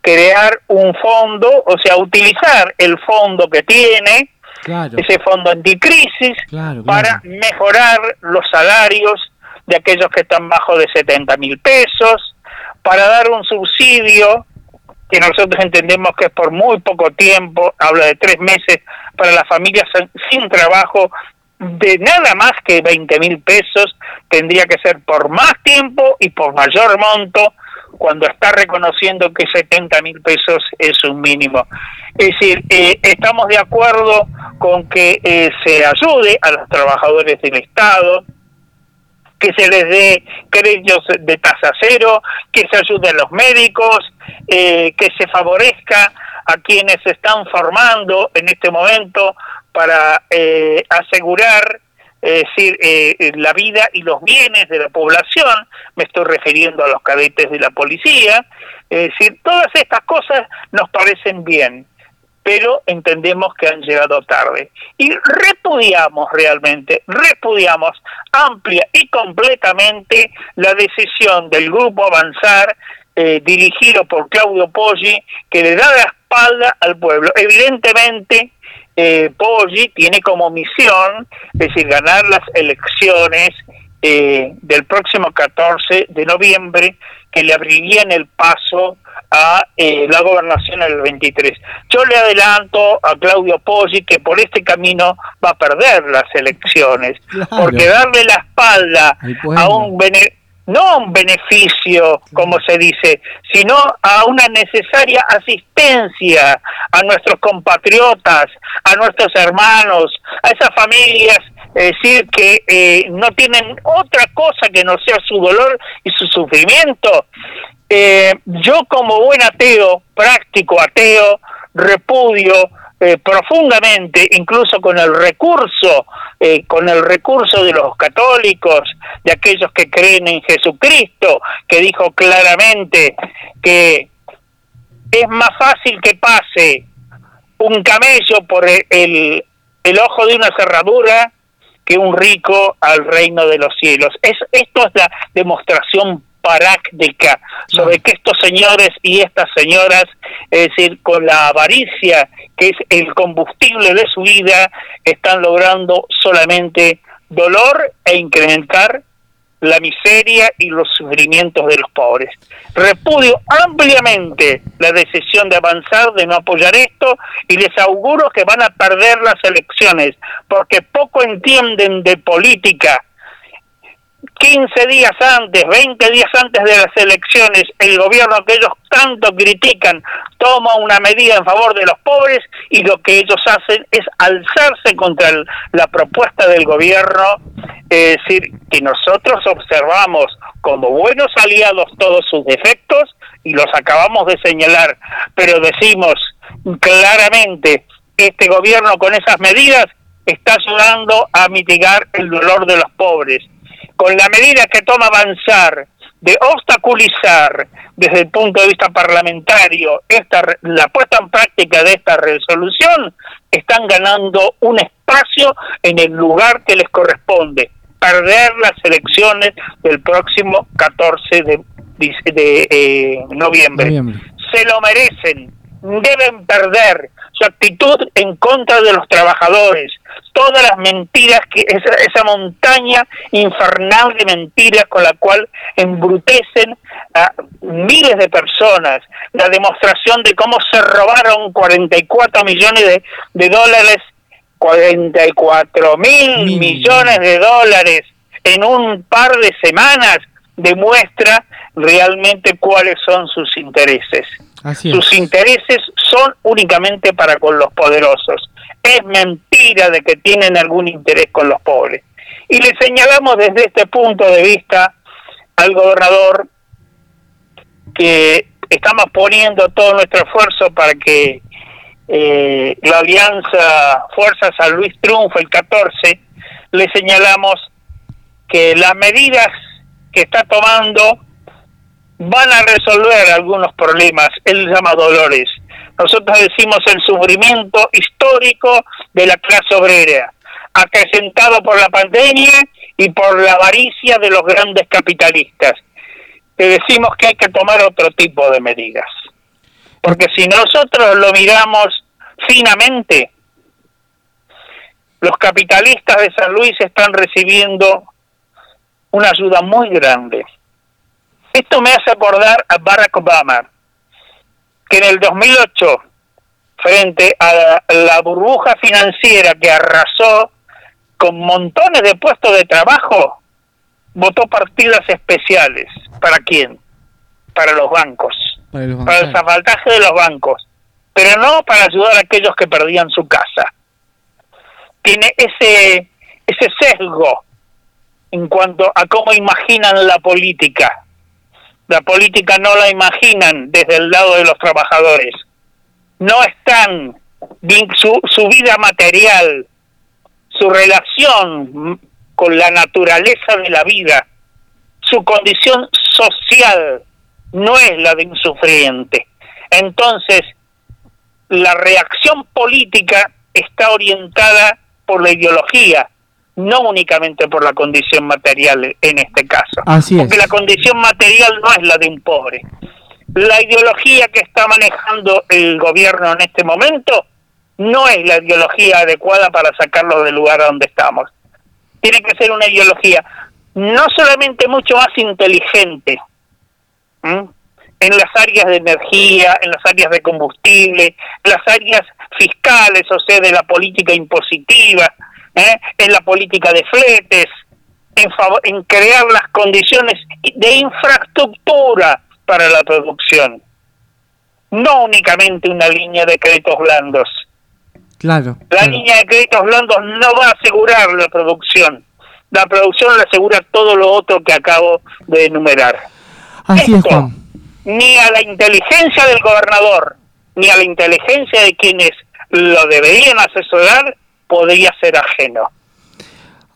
crear un fondo, o sea, utilizar el fondo que tiene, claro, ese fondo anticrisis, claro, para mejorar los salarios de aquellos que están bajo de 70.000 pesos, para dar un subsidio que nosotros entendemos que es por muy poco tiempo, habla de 3 meses, para las familias sin trabajo, de nada más que 20.000 pesos, tendría que ser por más tiempo y por mayor monto, cuando está reconociendo que 70.000 pesos es un mínimo. Es decir, estamos de acuerdo con que se ayude a los trabajadores del Estado, que se les dé créditos de tasa cero, que se ayude a los médicos, que se favorezca a quienes se están formando en este momento para asegurar, es decir, la vida y los bienes de la población. Me estoy refiriendo a los cadetes de la policía. Es decir, todas estas cosas nos parecen bien, pero entendemos que han llegado tarde. Y repudiamos realmente, amplia y completamente la decisión del Grupo Avanzar, dirigido por Claudio Poggi, que le da la espalda al pueblo. Evidentemente, Poggi tiene como misión, es decir, ganar las elecciones del próximo 14 de noviembre, que le abrirían el paso a la gobernación del 23. Yo le adelanto a Claudio Poggi que por este camino va a perder las elecciones, claro, porque darle la espalda a un beneficio, como se dice, sino a una necesaria asistencia a nuestros compatriotas, a nuestros hermanos, a esas familias, es decir, que no tienen otra cosa que no sea su dolor y su sufrimiento. Yo, como buen ateo, práctico ateo, repudio profundamente, incluso con el recurso de los católicos, de aquellos que creen en Jesucristo, que dijo claramente que es más fácil que pase un camello por el ojo de una cerradura que un rico al reino de los cielos. Esto es la demostración práctica sobre que estos señores y estas señoras, es decir, con la avaricia que es el combustible de su vida, están logrando solamente dolor e incrementar la miseria y los sufrimientos de los pobres. Repudio ampliamente la decisión de Avanzar de no apoyar esto, y les auguro que van a perder las elecciones, porque poco entienden de política. 15 días antes, 20 días antes de las elecciones, el gobierno que ellos tanto critican toma una medida en favor de los pobres, y lo que ellos hacen es alzarse contra la propuesta del gobierno. Es decir, que nosotros observamos como buenos aliados todos sus defectos y los acabamos de señalar, pero decimos claramente, este gobierno con esas medidas está ayudando a mitigar el dolor de los pobres. Con la medida que toma Avanzar de obstaculizar desde el punto de vista parlamentario la puesta en práctica de esta resolución, están ganando un espacio en el lugar que les corresponde, perder las elecciones del próximo 14 de noviembre. Se lo merecen, deben perder. Su actitud en contra de los trabajadores, todas las mentiras, que esa montaña infernal de mentiras con la cual embrutecen a miles de personas, la demostración de cómo se robaron $44 millones de dólares, 44 mil millones de dólares en un par de semanas, demuestra realmente cuáles son sus intereses. Sus intereses son únicamente para con los poderosos. Es mentira de que tienen algún interés con los pobres. Y le señalamos desde este punto de vista al gobernador que estamos poniendo todo nuestro esfuerzo para que la alianza Fuerza San Luis triunfe el 14. Le señalamos que las medidas que está tomando van a resolver algunos problemas, él llama dolores. Nosotros decimos el sufrimiento histórico de la clase obrera, acrecentado por la pandemia y por la avaricia de los grandes capitalistas. Te decimos que hay que tomar otro tipo de medidas. Porque si nosotros lo miramos finamente, los capitalistas de San Luis están recibiendo una ayuda muy grande. Esto me hace acordar a Barack Obama, que en el 2008, frente a la burbuja financiera que arrasó con montones de puestos de trabajo, votó partidas especiales. ¿Para quién? Para los bancos. Para el salvataje de los bancos. Pero no para ayudar a aquellos que perdían su casa. Tiene ese sesgo en cuanto a cómo imaginan la política. La política no la imaginan desde el lado de los trabajadores. No están su vida material, su relación con la naturaleza de la vida, su condición social no es la de un sufriente. Entonces, la reacción política está orientada por la ideología, no únicamente por la condición material en este caso. Así es. Porque la condición material no es la de un pobre. La ideología que está manejando el gobierno en este momento no es la ideología adecuada para sacarlo del lugar a donde estamos. Tiene que ser una ideología no solamente mucho más inteligente, ¿m?, en las áreas de energía, en las áreas de combustible, en las áreas fiscales, o sea, de la política impositiva, en la política de fletes, en crear las condiciones de infraestructura para la producción. No únicamente una línea de créditos blandos. Claro. La línea de créditos blandos no va a asegurar la producción. La producción la asegura todo lo otro que acabo de enumerar. Así es, Juan. Ni a la inteligencia del gobernador, ni a la inteligencia de quienes lo deberían asesorar, podría ser ajeno.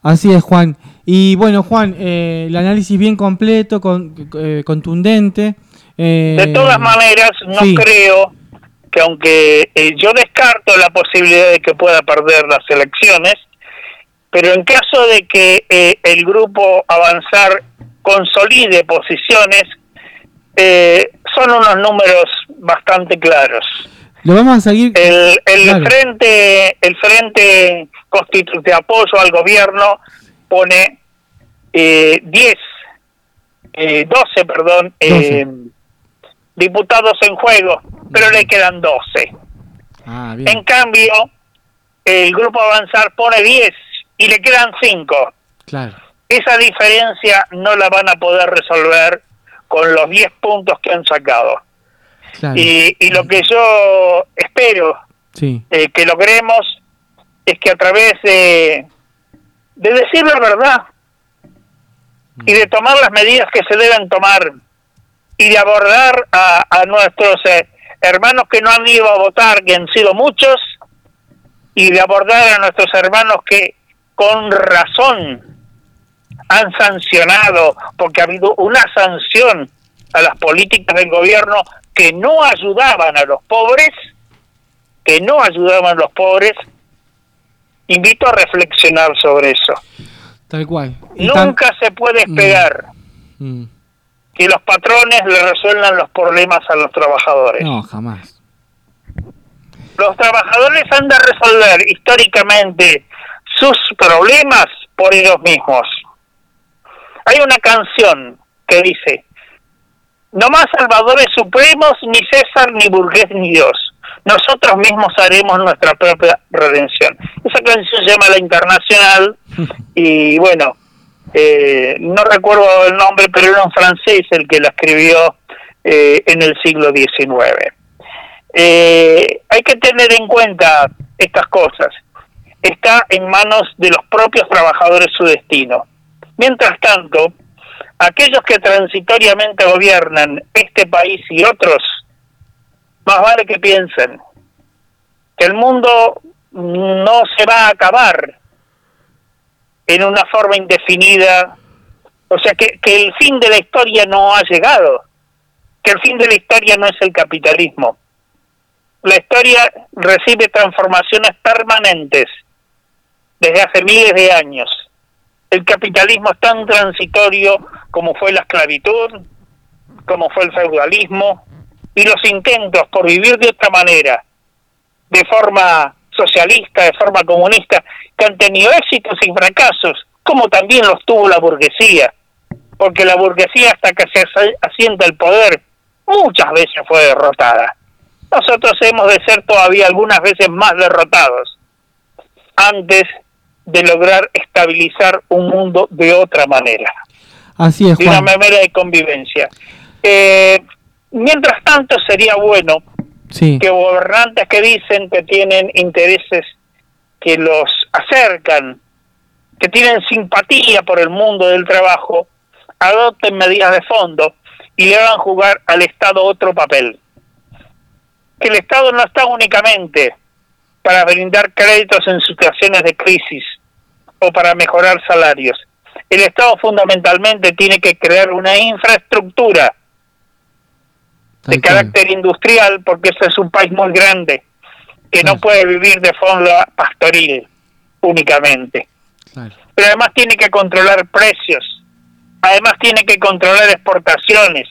Así es, Juan. Y bueno, Juan, el análisis bien completo, contundente. De todas maneras, no creo que, aunque yo descarto la posibilidad de que pueda perder las elecciones, pero en caso de que el grupo Avanzar consolide posiciones, son unos números bastante claros. Lo vamos a seguir. Claro. el frente de apoyo al gobierno pone 12 diputados en juego, pero le quedan 12. Ah, bien. En cambio, el grupo Avanzar pone 10 y le quedan 5. Claro. Esa diferencia no la van a poder resolver con los 10 puntos que han sacado. Claro. Y lo que yo espero que logremos es que a través de decir la verdad y de tomar las medidas que se deben tomar y de abordar a nuestros hermanos que no han ido a votar, que han sido muchos, y de abordar a nuestros hermanos que con razón han sancionado, porque ha habido una sanción a las políticas del gobierno que no ayudaban a los pobres, invito a reflexionar sobre eso. Tal cual. Nunca se puede esperar que los patrones le resuelvan los problemas a los trabajadores. No, jamás. Los trabajadores han de resolver históricamente sus problemas por ellos mismos. Hay una canción que dice: no más salvadores supremos, ni César, ni burgués, ni Dios. Nosotros mismos haremos nuestra propia redención. Esa canción se llama La Internacional, y bueno, no recuerdo el nombre, pero era un francés el que la escribió en el siglo XIX. Hay que tener en cuenta estas cosas. Está en manos de los propios trabajadores su destino. Mientras tanto, aquellos que transitoriamente gobiernan este país y otros, más vale que piensen que el mundo no se va a acabar en una forma indefinida, o sea que el fin de la historia no ha llegado, que el fin de la historia no es el capitalismo. La historia recibe transformaciones permanentes desde hace miles de años. El capitalismo es tan transitorio como fue la esclavitud, como fue el feudalismo, y los intentos por vivir de otra manera, de forma socialista, de forma comunista, que han tenido éxitos y fracasos, como también los tuvo la burguesía, porque la burguesía, hasta que se asienta el poder, muchas veces fue derrotada. Nosotros hemos de ser todavía algunas veces más derrotados antes de lograr estabilizar un mundo de otra manera. Así es, Juan. De una manera de convivencia. Mientras tanto, sería bueno que gobernantes que dicen que tienen intereses que los acercan, que tienen simpatía por el mundo del trabajo, adopten medidas de fondo y le hagan jugar al Estado otro papel. Que el Estado no está únicamente para brindar créditos en situaciones de crisis o para mejorar salarios. El Estado fundamentalmente tiene que crear una infraestructura de carácter industrial, porque ese es un país muy grande que no puede vivir de forma pastoril únicamente. Pero además tiene que controlar precios, además tiene que controlar exportaciones,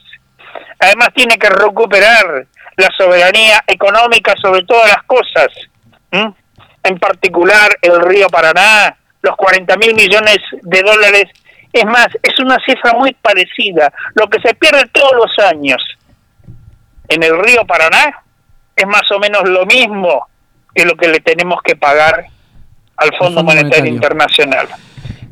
además tiene que recuperar la soberanía económica sobre todas las cosas, en particular el río Paraná, los 40 mil millones de dólares. Es más, es una cifra muy parecida. Lo que se pierde todos los años en el río Paraná es más o menos lo mismo que lo que le tenemos que pagar al Fondo Monetario Internacional.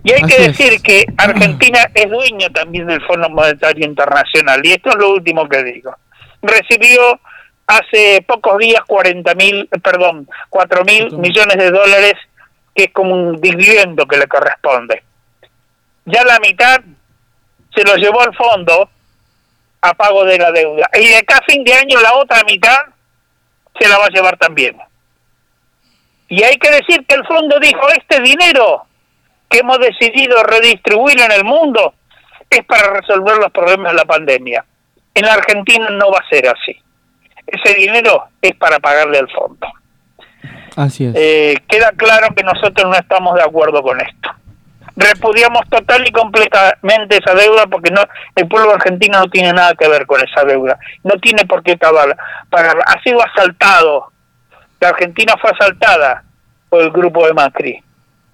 Y hay que decir que Argentina es dueño también del Fondo Monetario Internacional, y esto es lo último que digo. Recibió hace pocos días 4 mil millones de dólares, que es como un dividendo que le corresponde. Ya la mitad se lo llevó al fondo a pago de la deuda, y de acá a fin de año la otra mitad se la va a llevar también. Y hay que decir que el fondo dijo: este dinero que hemos decidido redistribuir en el mundo es para resolver los problemas de la pandemia. En la Argentina no va a ser así. Ese dinero es para pagarle al fondo. Así es. Queda claro que nosotros no estamos de acuerdo con esto. Repudiamos total y completamente esa deuda, porque no, el pueblo argentino no tiene nada que ver con esa deuda. No tiene por qué pagarla. Ha sido asaltado. La Argentina fue asaltada por el grupo de Macri.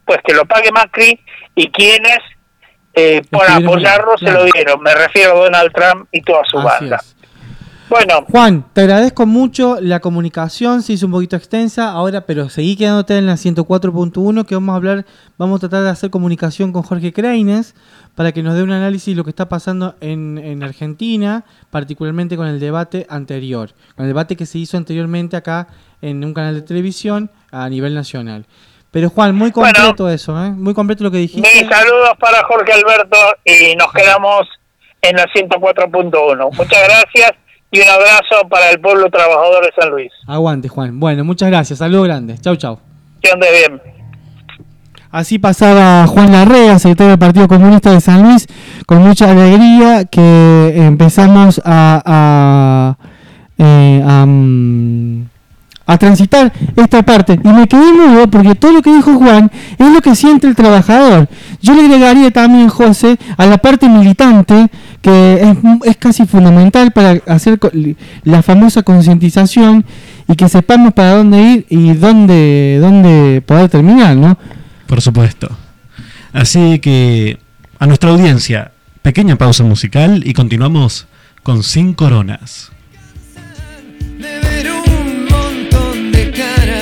Pues que lo pague Macri y quienes por apoyarlo se lo dieron. Me refiero a Donald Trump y toda su banda. Bueno, Juan, te agradezco mucho la comunicación, se hizo un poquito extensa ahora, pero seguí quedándote en la 104.1, que vamos a hablar, vamos a tratar de hacer comunicación con Jorge Kreiman para que nos dé un análisis de lo que está pasando en Argentina, particularmente con el debate anterior, con el debate que se hizo anteriormente acá en un canal de televisión a nivel nacional. Pero Juan, muy completo eso, muy completo lo que dijiste. Mis saludos para Jorge Alberto y nos quedamos en la 104.1. Muchas gracias. Y un abrazo para el pueblo trabajador de San Luis. Aguante, Juan. Bueno, muchas gracias. Saludos grandes. Chau, chau. Que ande bien. Así pasaba Juan Larrea, secretario del Partido Comunista de San Luis, con mucha alegría que empezamos a transitar esta parte. Y me quedé mudo porque todo lo que dijo Juan es lo que siente el trabajador. Yo le agregaría también, José, a la parte militante, que es casi fundamental para hacer la famosa concientización y que sepamos para dónde ir y dónde poder terminar, ¿no? Por supuesto. Así que a nuestra audiencia, pequeña pausa musical y continuamos con Sin Coronas.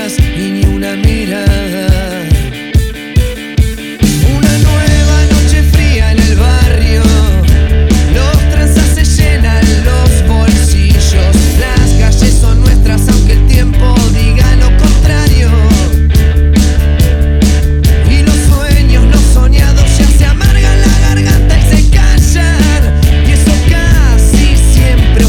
Siempre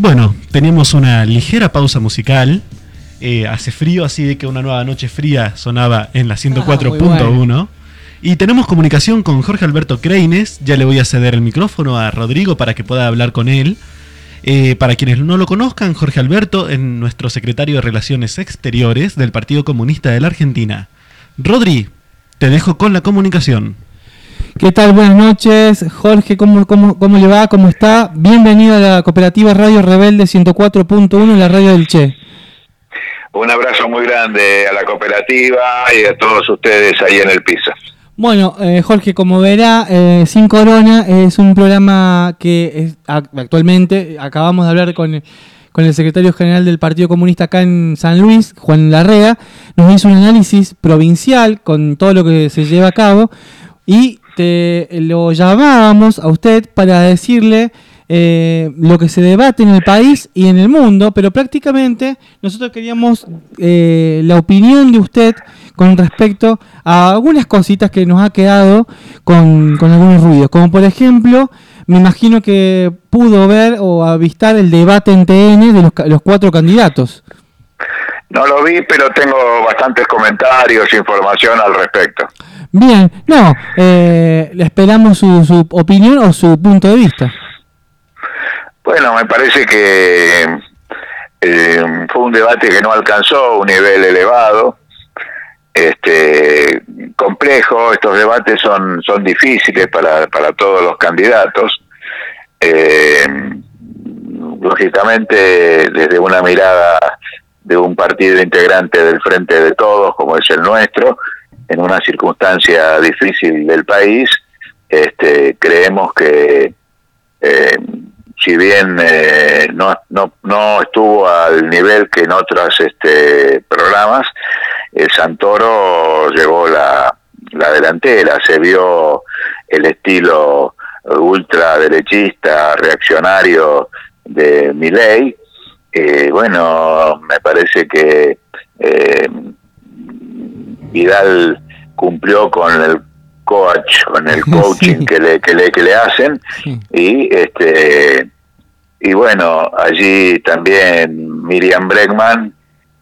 Bueno, tenemos una ligera pausa musical. Hace frío, así de que una nueva noche fría sonaba en la 104.1. Y tenemos comunicación con Jorge Alberto Kreimes. Ya le voy a ceder el micrófono a Rodrigo para que pueda hablar con él. Para quienes no lo conozcan, Jorge Alberto es nuestro secretario de Relaciones Exteriores del Partido Comunista de la Argentina. Rodri, te dejo con la comunicación. ¿Qué tal? Buenas noches. Jorge, ¿cómo le va? ¿Cómo está? Bienvenido a la Cooperativa Radio Rebelde 104.1, la radio del Che. Un abrazo muy grande a la cooperativa y a todos ustedes ahí en el piso. Bueno, Jorge, como verá, Sin Corona es un programa que actualmente acabamos de hablar con el secretario general del Partido Comunista acá en San Luis, Juan Larrea. Nos hizo un análisis provincial con todo lo que se lleva a cabo y lo llamábamos a usted para decirle lo que se debate en el país y en el mundo, pero prácticamente nosotros queríamos la opinión de usted con respecto a algunas cositas que nos ha quedado con algunos ruidos, como por ejemplo, me imagino que pudo ver o avistar el debate en TN de los cuatro candidatos. No lo vi, pero tengo bastantes comentarios, información al respecto. Bien, no, le esperamos su opinión o su punto de vista. Bueno, me parece que fue un debate que no alcanzó un nivel elevado, complejo. Estos debates son difíciles para todos los candidatos. Lógicamente, desde una mirada de un partido integrante del Frente de Todos, como es el nuestro, en una circunstancia difícil del país, creemos que si bien no estuvo al nivel que en otros programas, Santoro llevó la delantera. Se vio el estilo ultraderechista, reaccionario de Milei. Bueno, me parece que Vidal cumplió con el coaching que le hacen, sí. Y bueno, allí también Miriam Bregman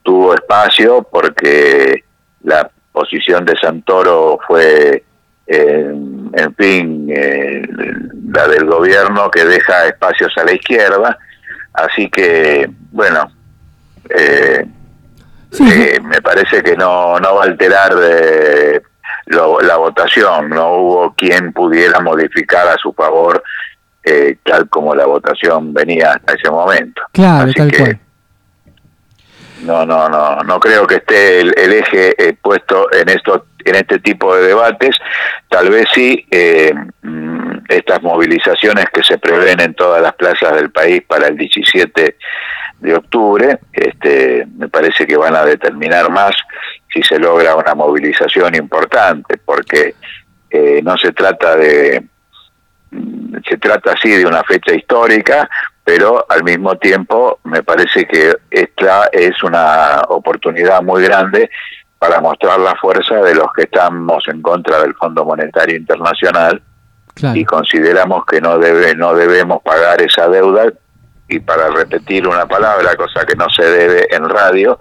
tuvo espacio porque la posición de Santoro fue la del gobierno, que deja espacios a la izquierda, así que bueno, me parece que no va a alterar la votación. No hubo quien pudiera modificar a su favor, tal como la votación venía hasta ese momento. Claro, así tal que cual. No creo que esté el eje puesto en este tipo de debates. Tal vez sí estas movilizaciones que se prevén en todas las plazas del país para el 17 de octubre, me parece que van a determinar más si se logra una movilización importante, porque no se trata se trata de una fecha histórica, pero al mismo tiempo me parece que esta es una oportunidad muy grande para mostrar la fuerza de los que estamos en contra del Fondo Monetario Internacional. Claro. Y consideramos que no debemos pagar esa deuda, y para repetir una palabra, cosa que no se debe en radio,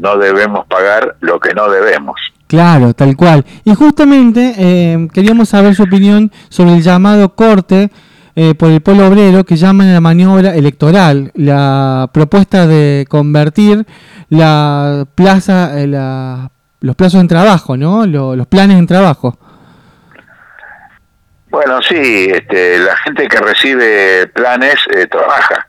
no debemos pagar lo que no debemos. Claro, tal cual. Y justamente queríamos saber su opinión sobre el llamado corte por el Polo Obrero, que llaman a la maniobra electoral, la propuesta de convertir la plaza, los plazos en trabajo, ¿no? Los planes en trabajo. Bueno, sí, la gente que recibe planes trabaja.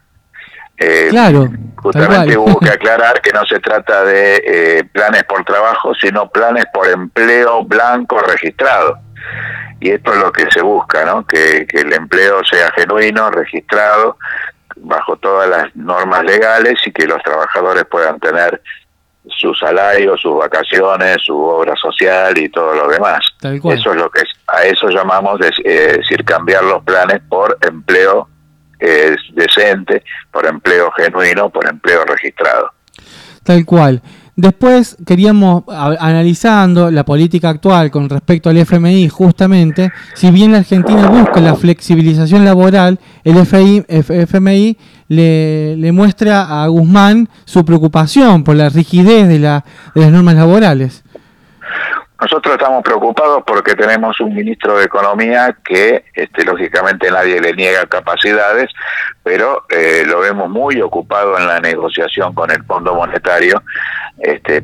Claro, justamente hubo que aclarar que no se trata de planes por trabajo, sino planes por empleo blanco registrado. Y esto es lo que se busca, ¿no? Que el empleo sea genuino, registrado, bajo todas las normas legales, y que los trabajadores puedan tener su salario, sus vacaciones, su obra social y todo lo demás. Eso es lo que a eso llamamos cambiar los planes por empleo es decente, por empleo genuino, por empleo registrado. Tal cual. Después queríamos, analizando la política actual con respecto al FMI, justamente, si bien la Argentina busca la flexibilización laboral, el FMI le muestra a Guzmán su preocupación por la rigidez de las normas laborales. Nosotros estamos preocupados porque tenemos un ministro de Economía que, lógicamente, nadie le niega capacidades, pero lo vemos muy ocupado en la negociación con el Fondo Monetario,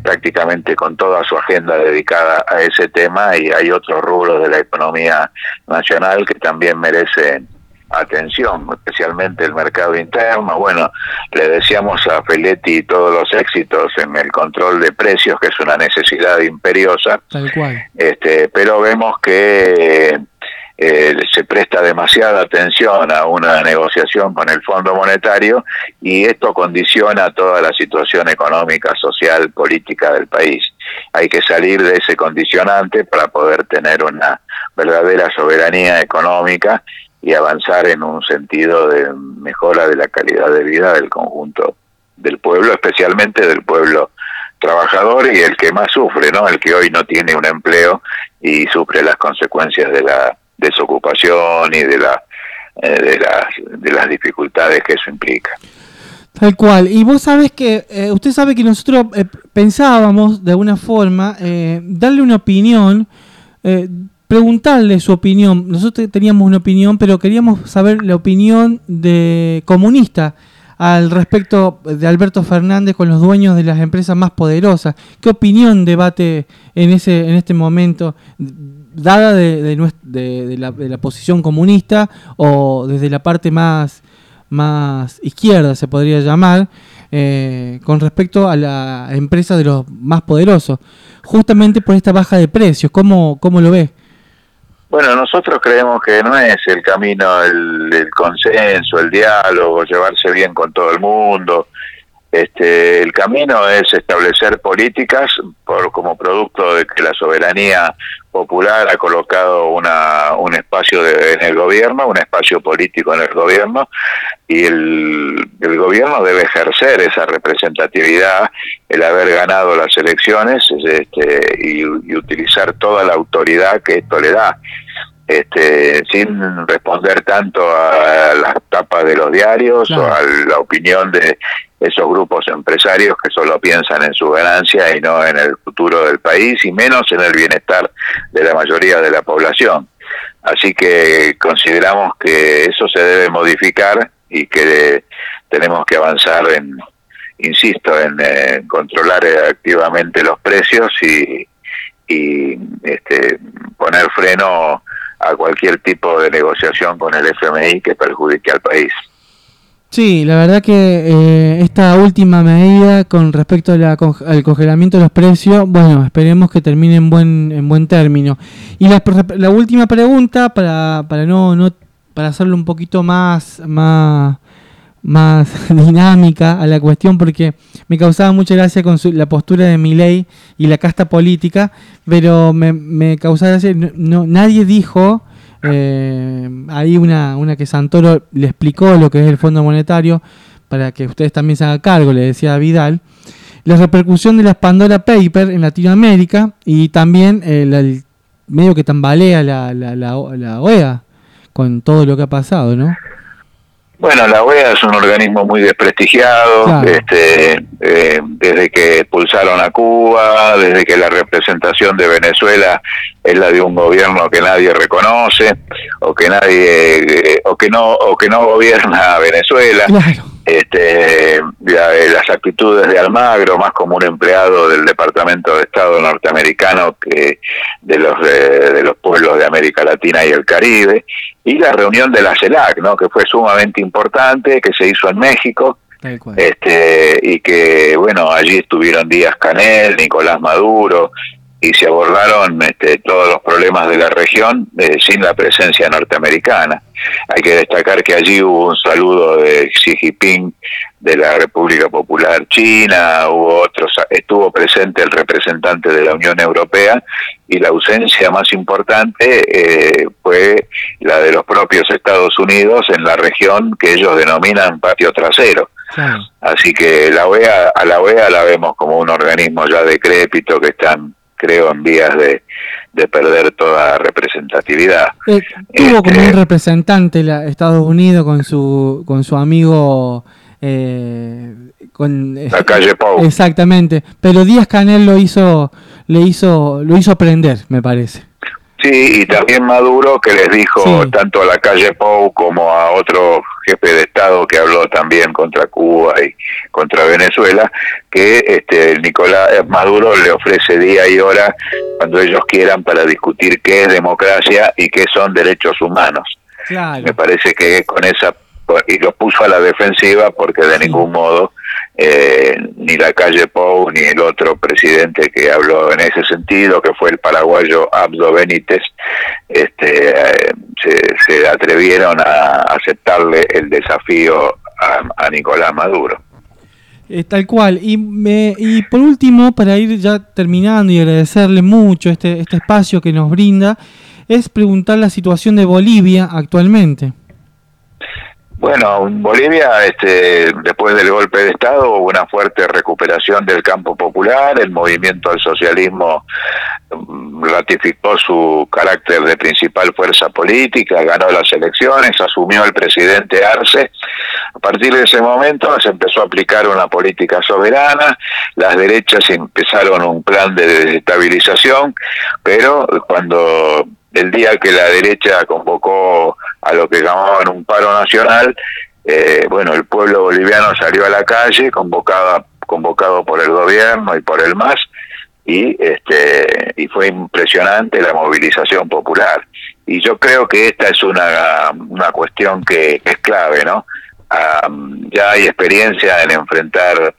prácticamente con toda su agenda dedicada a ese tema, y hay otros rubros de la economía nacional que también merecen atención, especialmente el mercado interno. Bueno, le decíamos a Feletti todos los éxitos en el control de precios, que es una necesidad imperiosa. Tal cual. Pero vemos que se presta demasiada atención a una negociación con el Fondo Monetario, y esto condiciona toda la situación económica, social, política del país. Hay que salir de ese condicionante para poder tener una verdadera soberanía económica y avanzar en un sentido de mejora de la calidad de vida del conjunto del pueblo, especialmente del pueblo trabajador y el que más sufre, ¿no? El que hoy no tiene un empleo y sufre las consecuencias de la desocupación y de las dificultades que eso implica. Tal cual. Y vos sabés que, usted sabe que nosotros pensábamos, de alguna forma, darle una opinión, preguntarle su opinión. Nosotros teníamos una opinión, pero queríamos saber la opinión de comunista al respecto de Alberto Fernández con los dueños de las empresas más poderosas. ¿Qué opinión debate en este momento, dada de la posición comunista, o desde la parte más izquierda, se podría llamar, con respecto a la empresa de los más poderosos, justamente por esta baja de precios? ¿Cómo lo ves? Bueno, nosotros creemos que no es el camino el consenso, el diálogo, llevarse bien con todo el mundo. El camino es establecer políticas como producto de que la soberanía popular ha colocado un espacio en el gobierno, un espacio político en el gobierno, y el gobierno debe ejercer esa representatividad, el haber ganado las elecciones, y utilizar toda la autoridad que esto le da. Sin responder tanto a las tapas de los diarios, claro, o a la opinión de esos grupos empresarios que solo piensan en su ganancia y no en el futuro del país, y menos en el bienestar de la mayoría de la población. Así que consideramos que eso se debe modificar y que tenemos que avanzar en controlar activamente los precios y poner freno a cualquier tipo de negociación con el FMI que perjudique al país. Sí, la verdad que esta última medida con respecto al congelamiento de los precios, bueno, esperemos que termine en buen término. Y la última pregunta, para hacerlo un poquito más dinámica a la cuestión, porque me causaba mucha gracia con la postura de Milei y la casta política, pero me causaba gracia, no, nadie dijo, ahí una que Santoro le explicó lo que es el Fondo Monetario, para que ustedes también se hagan cargo, le decía a Vidal, la repercusión de las Pandora Papers en Latinoamérica, y también el medio que tambalea la OEA con todo lo que ha pasado, ¿no? Bueno, la OEA es un organismo muy desprestigiado, claro. Desde que expulsaron a Cuba, desde que la representación de Venezuela es la de un gobierno que nadie reconoce, o que no gobierna Venezuela. Claro. Las actitudes de Almagro, más como un empleado del Departamento de Estado norteamericano que de los pueblos de América Latina y el Caribe, y la reunión de la CELAC, ¿no?, que fue sumamente importante, que se hizo en México, y que, bueno, allí estuvieron Díaz Canel, Nicolás Maduro, y se abordaron todos los problemas de la región sin la presencia norteamericana. Hay que destacar que allí hubo un saludo de Xi Jinping de la República Popular China, estuvo presente el representante de la Unión Europea, y la ausencia más importante fue la de los propios Estados Unidos en la región que ellos denominan patio trasero. Claro. Así que la OEA, a la OEA la vemos como un organismo ya decrépito que están, creo, en vías de perder toda representatividad. Tuvo como un representante Estados Unidos con su amigo... Lacalle Pou. Exactamente, pero Díaz-Canel lo hizo aprender, me parece. Sí, y también Maduro, que les dijo, sí, tanto a Lacalle Pou como a otro jefe de Estado que habló también contra Cuba y contra Venezuela, que Nicolás Maduro le ofrece día y hora cuando ellos quieran para discutir qué es democracia y qué son derechos humanos. Claro. Me parece que con esa... y lo puso a la defensiva porque de ningún modo ni Lacalle Pou ni el otro presidente que habló en ese sentido, que fue el paraguayo Abdo Benítez, se atrevieron a aceptarle el desafío a Nicolás Maduro. Tal cual. Y por último, para ir ya terminando y agradecerle mucho este espacio que nos brinda, es preguntar la situación de Bolivia actualmente. Bueno, en Bolivia, después del golpe de Estado, hubo una fuerte recuperación del campo popular, el movimiento al socialismo ratificó su carácter de principal fuerza política, ganó las elecciones, asumió el presidente Arce. A partir de ese momento se empezó a aplicar una política soberana, las derechas empezaron un plan de desestabilización, pero cuando... el día que la derecha convocó a lo que llamaban un paro nacional, el pueblo boliviano salió a la calle, convocado por el gobierno y por el MAS, y fue impresionante la movilización popular. Y yo creo que esta es una cuestión que es clave, ¿no? Ya hay experiencia en enfrentar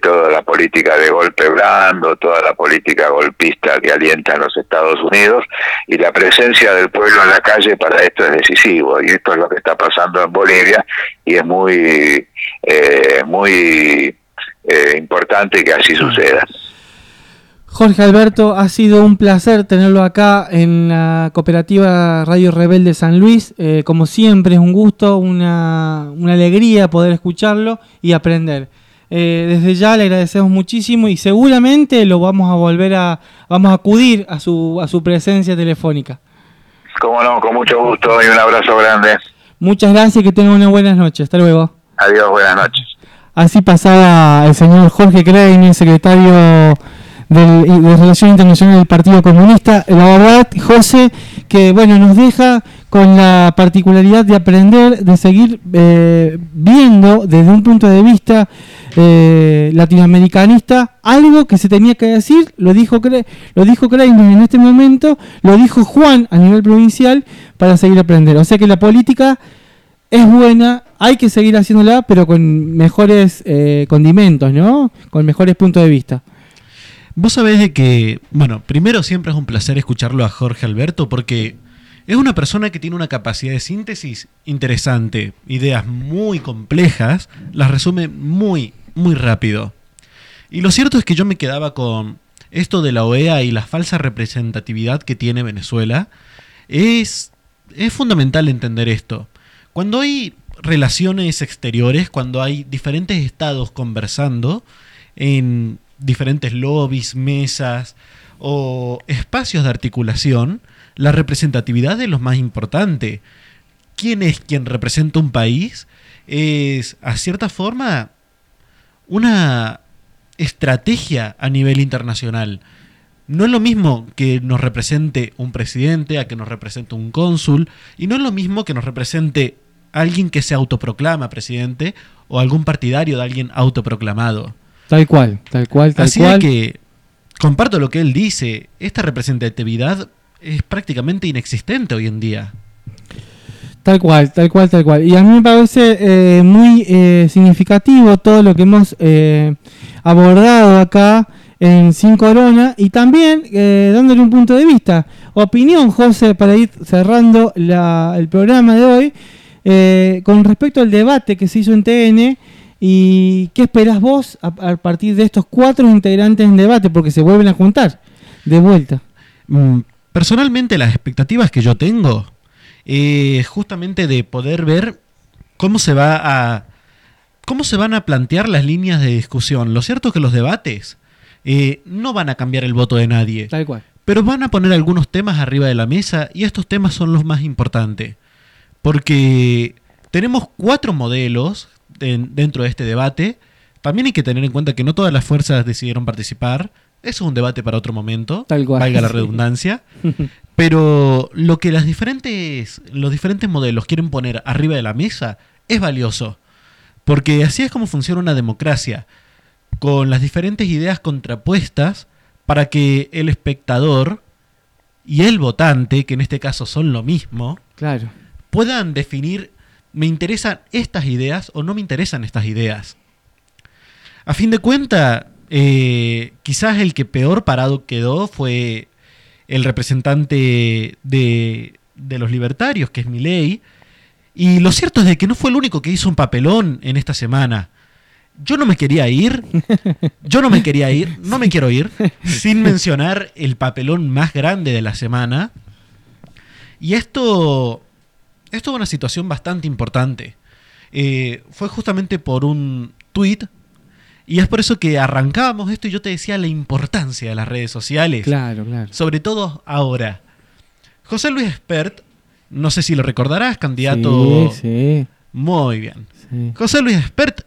toda la política de golpe blando, toda la política golpista que alienta a los Estados Unidos, y la presencia del pueblo en la calle para esto es decisivo, y esto es lo que está pasando en Bolivia, y es muy importante que así suceda. Jorge Alberto, ha sido un placer tenerlo acá en la Cooperativa Radio Rebelde San Luis. Como siempre es un gusto, una alegría poder escucharlo y aprender. Desde ya le agradecemos muchísimo y seguramente lo vamos a acudir a su presencia telefónica. Cómo no, con mucho gusto y un abrazo grande. Muchas gracias, que tengan una buena noche. Hasta luego. Adiós, buenas noches. Así pasaba el señor Jorge Kreiman, secretario de Relaciones Internacionales del Partido Comunista. La verdad, José, que nos deja con la particularidad de aprender, de seguir viendo desde un punto de vista latinoamericanista algo que se tenía que decir, lo dijo Kreiman en este momento, lo dijo Juan a nivel provincial, para seguir aprendiendo. O sea que la política es buena, hay que seguir haciéndola, pero con mejores condimentos, ¿no? Con mejores puntos de vista. Vos sabés de que, primero siempre es un placer escucharlo a Jorge Alberto, porque es una persona que tiene una capacidad de síntesis interesante, ideas muy complejas, las resume muy, muy rápido. Y lo cierto es que yo me quedaba con esto de la OEA y la falsa representatividad que tiene Venezuela. Es fundamental entender esto. Cuando hay relaciones exteriores, cuando hay diferentes estados conversando en... diferentes lobbies, mesas o espacios de articulación, la representatividad es lo más importante. ¿Quién es quien representa un país? Es, a cierta forma, una estrategia a nivel internacional. No es lo mismo que nos represente un presidente a que nos represente un cónsul, y no es lo mismo que nos represente alguien que se autoproclama presidente o algún partidario de alguien autoproclamado. Tal cual, tal cual, tal cual. Así que comparto lo que él dice. Esta representatividad es prácticamente inexistente hoy en día. Tal cual, tal cual, tal cual. Y a mí me parece muy significativo todo lo que hemos abordado acá en Sin Corona, y también dándole un punto de vista. Opinión, José, para ir cerrando el programa de hoy, con respecto al debate que se hizo en TN. ¿Y qué esperás vos a partir de estos 4 integrantes en debate? Porque se vuelven a juntar de vuelta. Personalmente, las expectativas que yo tengo es justamente de poder ver cómo se va a ¿Cómo se van a plantear las líneas de discusión? Lo cierto es que los debates no van a cambiar el voto de nadie. Tal cual. Pero van a poner algunos temas arriba de la mesa y estos temas son los más importantes. Porque tenemos 4 modelos dentro de este debate. También hay que tener en cuenta que no todas las fuerzas decidieron participar. Eso es un debate para otro momento, tal cual, valga la redundancia. Pero lo que los diferentes modelos quieren poner arriba de la mesa es valioso. Porque así es como funciona una democracia, con las diferentes ideas contrapuestas para que el espectador y el votante, que en este caso son lo mismo, claro, puedan definir, me interesan estas ideas o no me interesan estas ideas. A fin de cuentas, quizás el que peor parado quedó fue el representante de los libertarios, que es Milei. Y lo cierto es de que no fue el único que hizo un papelón en esta semana. No me quiero ir, sin mencionar el papelón más grande de la semana. Y esto es una situación bastante importante. Fue justamente por un tuit, y es por eso que arrancábamos esto y yo te decía la importancia de las redes sociales. Claro, claro. Sobre todo ahora. José Luis Espert, no sé si lo recordarás, candidato... Sí, sí. Muy bien. Sí. José Luis Espert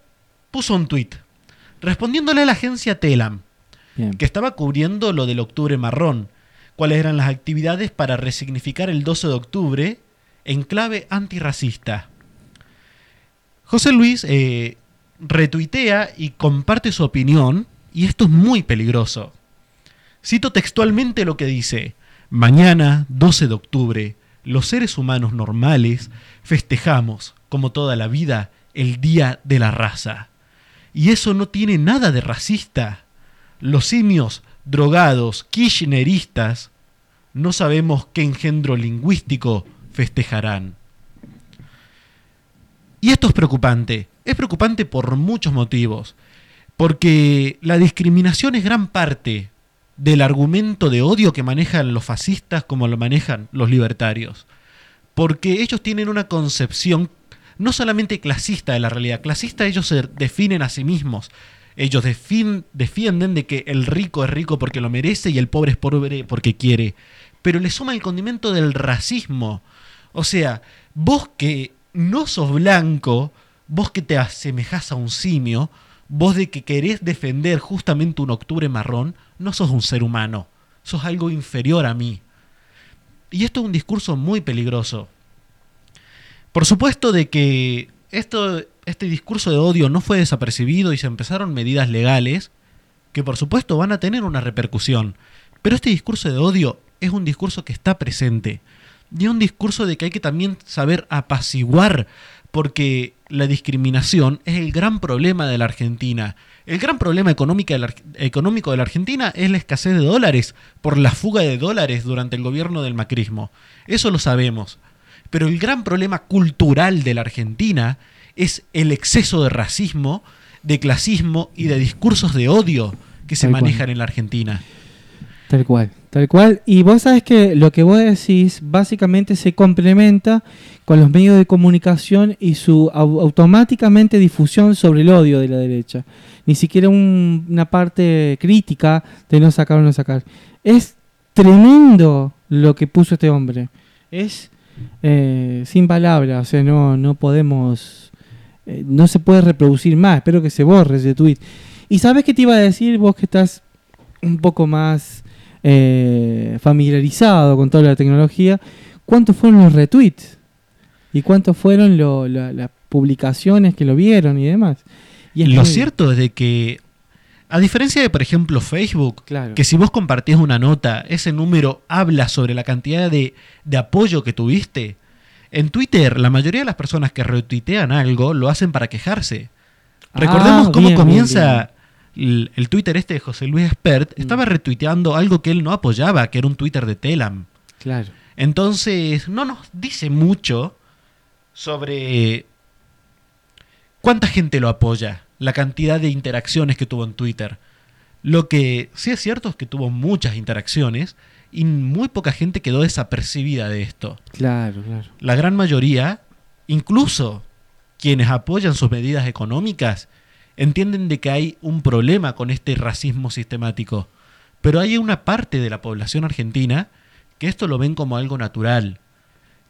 puso un tuit respondiéndole a la agencia Telam, bien, que estaba cubriendo lo del Octubre Marrón, cuáles eran las actividades para resignificar el 12 de octubre en clave antirracista. José Luis retuitea y comparte su opinión, y esto es muy peligroso. Cito textualmente lo que dice: mañana, 12 de octubre, los seres humanos normales festejamos, como toda la vida, el Día de la Raza. Y eso no tiene nada de racista. Los simios, drogados, kirchneristas, no sabemos qué engendro lingüístico festejarán. Y esto es preocupante. Es preocupante por muchos motivos. Porque la discriminación es gran parte del argumento de odio que manejan los fascistas como lo manejan los libertarios. Porque ellos tienen una concepción no solamente clasista de la realidad. Clasista ellos se definen a sí mismos. Ellos defienden de que el rico es rico porque lo merece y el pobre es pobre porque quiere. Pero le suma el condimento del racismo. O sea, vos que no sos blanco, vos que te asemejás a un simio, vos de que querés defender justamente un octubre marrón, no sos un ser humano. Sos algo inferior a mí. Y esto es un discurso muy peligroso. Por supuesto de que este discurso de odio no fue desapercibido y se empezaron medidas legales que por supuesto van a tener una repercusión. Pero este discurso de odio es un discurso que está presente. Y es un discurso de que hay que también saber apaciguar, porque la discriminación es el gran problema de la Argentina. El gran problema económico de la Argentina es la escasez de dólares por la fuga de dólares durante el gobierno del macrismo. Eso lo sabemos. Pero el gran problema cultural de la Argentina es el exceso de racismo, de clasismo y de discursos de odio que se manejan en la Argentina. Tal cual, tal cual. Y vos sabés que lo que vos decís básicamente se complementa con los medios de comunicación y su automáticamente difusión sobre el odio de la derecha. Ni siquiera una parte crítica de no sacar o no sacar. Es tremendo lo que puso este hombre. Es... sin palabras, o sea, no podemos, no se puede reproducir más. Espero que se borre ese tweet. ¿Y sabes qué te iba a decir? Vos que estás un poco más familiarizado con toda la tecnología, ¿cuántos fueron los retweets? ¿Y cuántos fueron las publicaciones que lo vieron y demás? Y lo cierto es de que, a diferencia de, por ejemplo, Facebook, claro, que si vos compartís una nota, ese número habla sobre la cantidad de apoyo que tuviste. En Twitter, la mayoría de las personas que retuitean algo lo hacen para quejarse. Recordemos cómo comienza bien. El Twitter este de José Luis Espert. Estaba retuiteando algo que él no apoyaba, que era un Twitter de Telam. Claro. Entonces, no nos dice mucho sobre cuánta gente lo apoya, la cantidad de interacciones que tuvo en Twitter. Lo que sí es cierto es que tuvo muchas interacciones y muy poca gente quedó desapercibida de esto. Claro, claro. La gran mayoría, incluso quienes apoyan sus medidas económicas entienden de que hay un problema con este racismo sistemático. Pero hay una parte de la población argentina que esto lo ven como algo natural,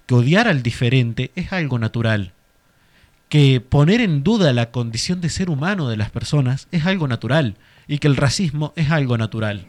que odiar al diferente es algo natural, que poner en duda la condición de ser humano de las personas es algo natural y que el racismo es algo natural.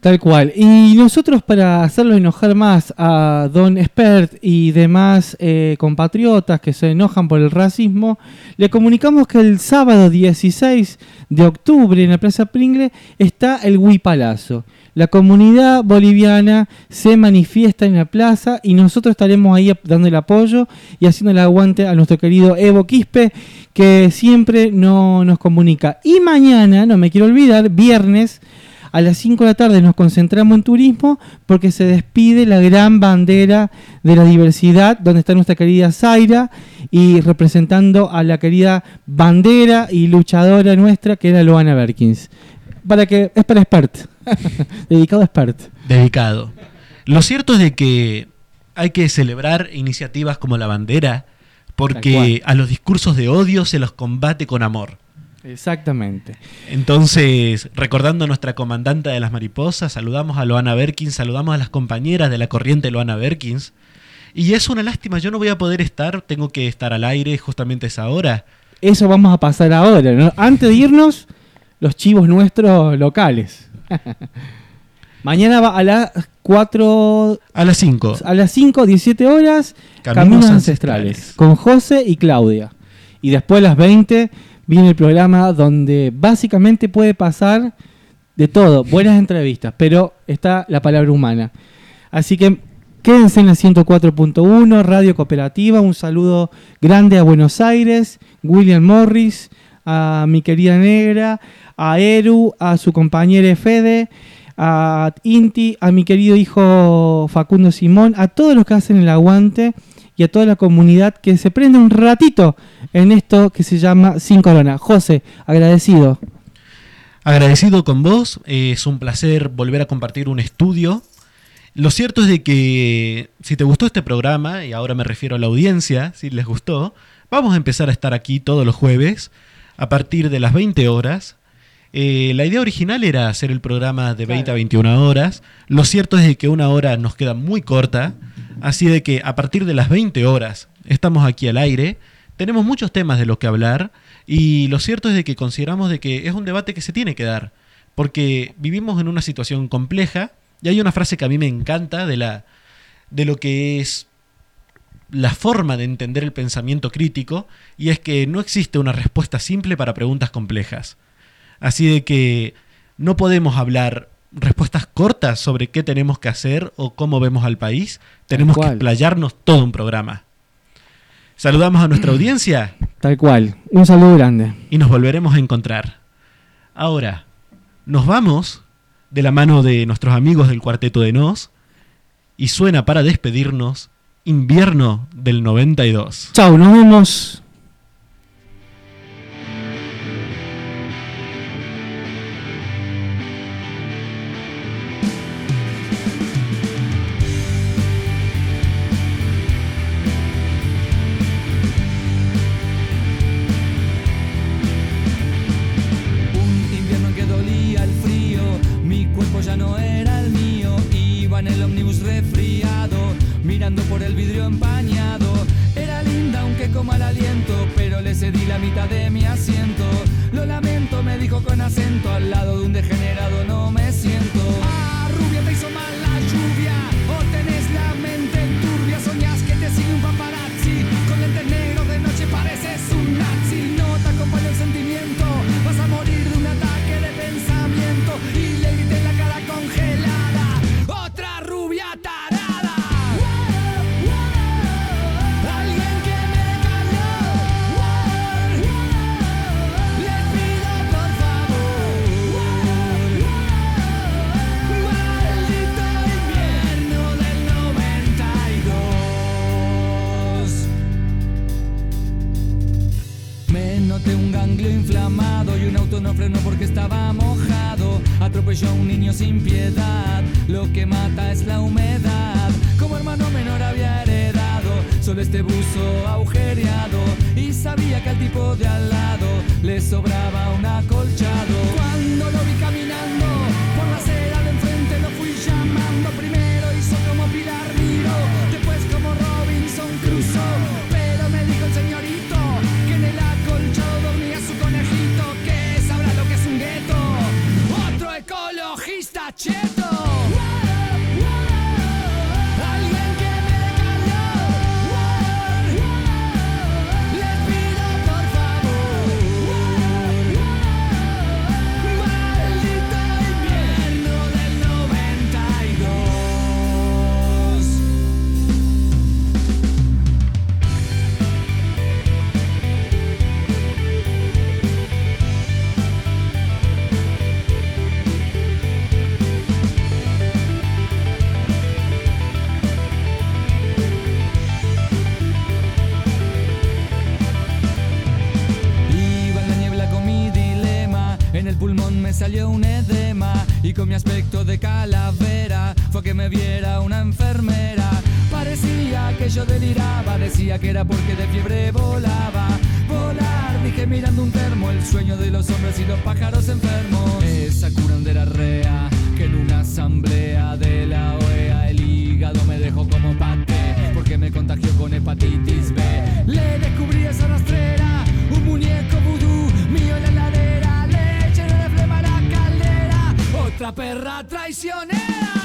Tal cual. Y nosotros, para hacerlo enojar más a don Espert y demás compatriotas que se enojan por el racismo, le comunicamos que el sábado 16 de octubre en la Plaza Pringle está el Huipalazo. La comunidad boliviana se manifiesta en la plaza y nosotros estaremos ahí dando el apoyo y haciendo el aguante a nuestro querido Evo Quispe, que siempre no nos comunica. Y mañana, no me quiero olvidar, viernes, a las 5 de la tarde nos concentramos en turismo porque se despide la gran bandera de la diversidad, donde está nuestra querida Zaira, y representando a la querida bandera y luchadora nuestra, que era Lohana Berkins. Es para Expert. Dedicado a Expert. Dedicado. Lo cierto es de que hay que celebrar iniciativas como la bandera, porque a los discursos de odio se los combate con amor. Exactamente. Entonces, recordando a nuestra comandante de las mariposas, saludamos a Lohana Berkins, saludamos a las compañeras de la corriente Lohana Berkins. Y es una lástima, yo no voy a poder estar, tengo que estar al aire justamente esa hora. Eso vamos a pasar ahora, ¿no? Antes de irnos, los chivos nuestros locales. Mañana va a las 4... A las 5. A las 5, 17 horas, Caminos Ancestrales, con José y Claudia. Y después a las 20... viene el programa donde básicamente puede pasar de todo, buenas entrevistas, pero está la palabra humana. Así que quédense en la 104.1, Radio Cooperativa. Un saludo grande a Buenos Aires, William Morris, a mi querida negra, a Eru, a su compañera Fede, a Inti, a mi querido hijo Facundo Simón, a todos los que hacen el aguante y a toda la comunidad que se prende un ratito en esto que se llama Sin Corona. José, agradecido. Agradecido con vos, es un placer volver a compartir un estudio. Lo cierto es de que si te gustó este programa, y ahora me refiero a la audiencia, si les gustó, vamos a empezar a estar aquí todos los jueves a partir de las 20 horas. La idea original era hacer el programa de 20 a 21 horas. Lo cierto es de que una hora nos queda muy corta, así de que a partir de las 20 horas estamos aquí al aire. Tenemos muchos temas de los que hablar y lo cierto es de que consideramos de que es un debate que se tiene que dar porque vivimos en una situación compleja y hay una frase que a mí me encanta de lo que es la forma de entender el pensamiento crítico, y es que no existe una respuesta simple para preguntas complejas. Así de que no podemos hablar respuestas cortas sobre qué tenemos que hacer o cómo vemos al país. Tenemos que explayarnos todo un programa. Saludamos a nuestra audiencia. Tal cual. Un saludo grande. Y nos volveremos a encontrar. Ahora, nos vamos de la mano de nuestros amigos del Cuarteto de Nos. Y suena para despedirnos Invierno del 92. Chau, nos vemos. Por el vidrio empañado, era linda aunque con mal aliento, pero le cedí la mitad de mi asiento. Lo lamento, me dijo con acento, al lado de un degenerado no me siento. Ah, rubia, te hizo mal la lluvia, o tenés la mente turbia, soñás que te sigue un paparazzi, con lentes negros de noche pareces un nazi. No te acompaña el sentimiento, vas a morir de un ataque de pensamiento, y le grité en la cara congelada, otra rubia tarada. Noté un ganglio inflamado y un auto no frenó porque estaba mojado. Atropelló a un niño sin piedad, lo que mata es la humedad. Como hermano menor había heredado solo este buzo agujereado. sabía que al tipo de al lado le sobraba un acolchado. Cuando lo vi caminando por la acera de enfrente, lo fui llamando. Primero hizo como Pilar Miró, después como Robinson Crusoe. Pero me dijo el señorito que en el acolchado dormía su conejito. ¿Qué sabrá lo que es un gueto? ¡Otro ecologista cheto! Pulmón me salió un edema y con mi aspecto de calavera fue que me viera una enfermera. Parecía que yo deliraba, decía que era porque de fiebre volaba. Volar, dije mirando un termo, el sueño de los hombres y los pájaros enfermos. Esa curandera rea que en una asamblea de la OEA el hígado me dejó como paté, porque me contagió con hepatitis B. Le descubrí esa rastrera, un muñeco vudú mío en la heladera. Otra perra traicionera.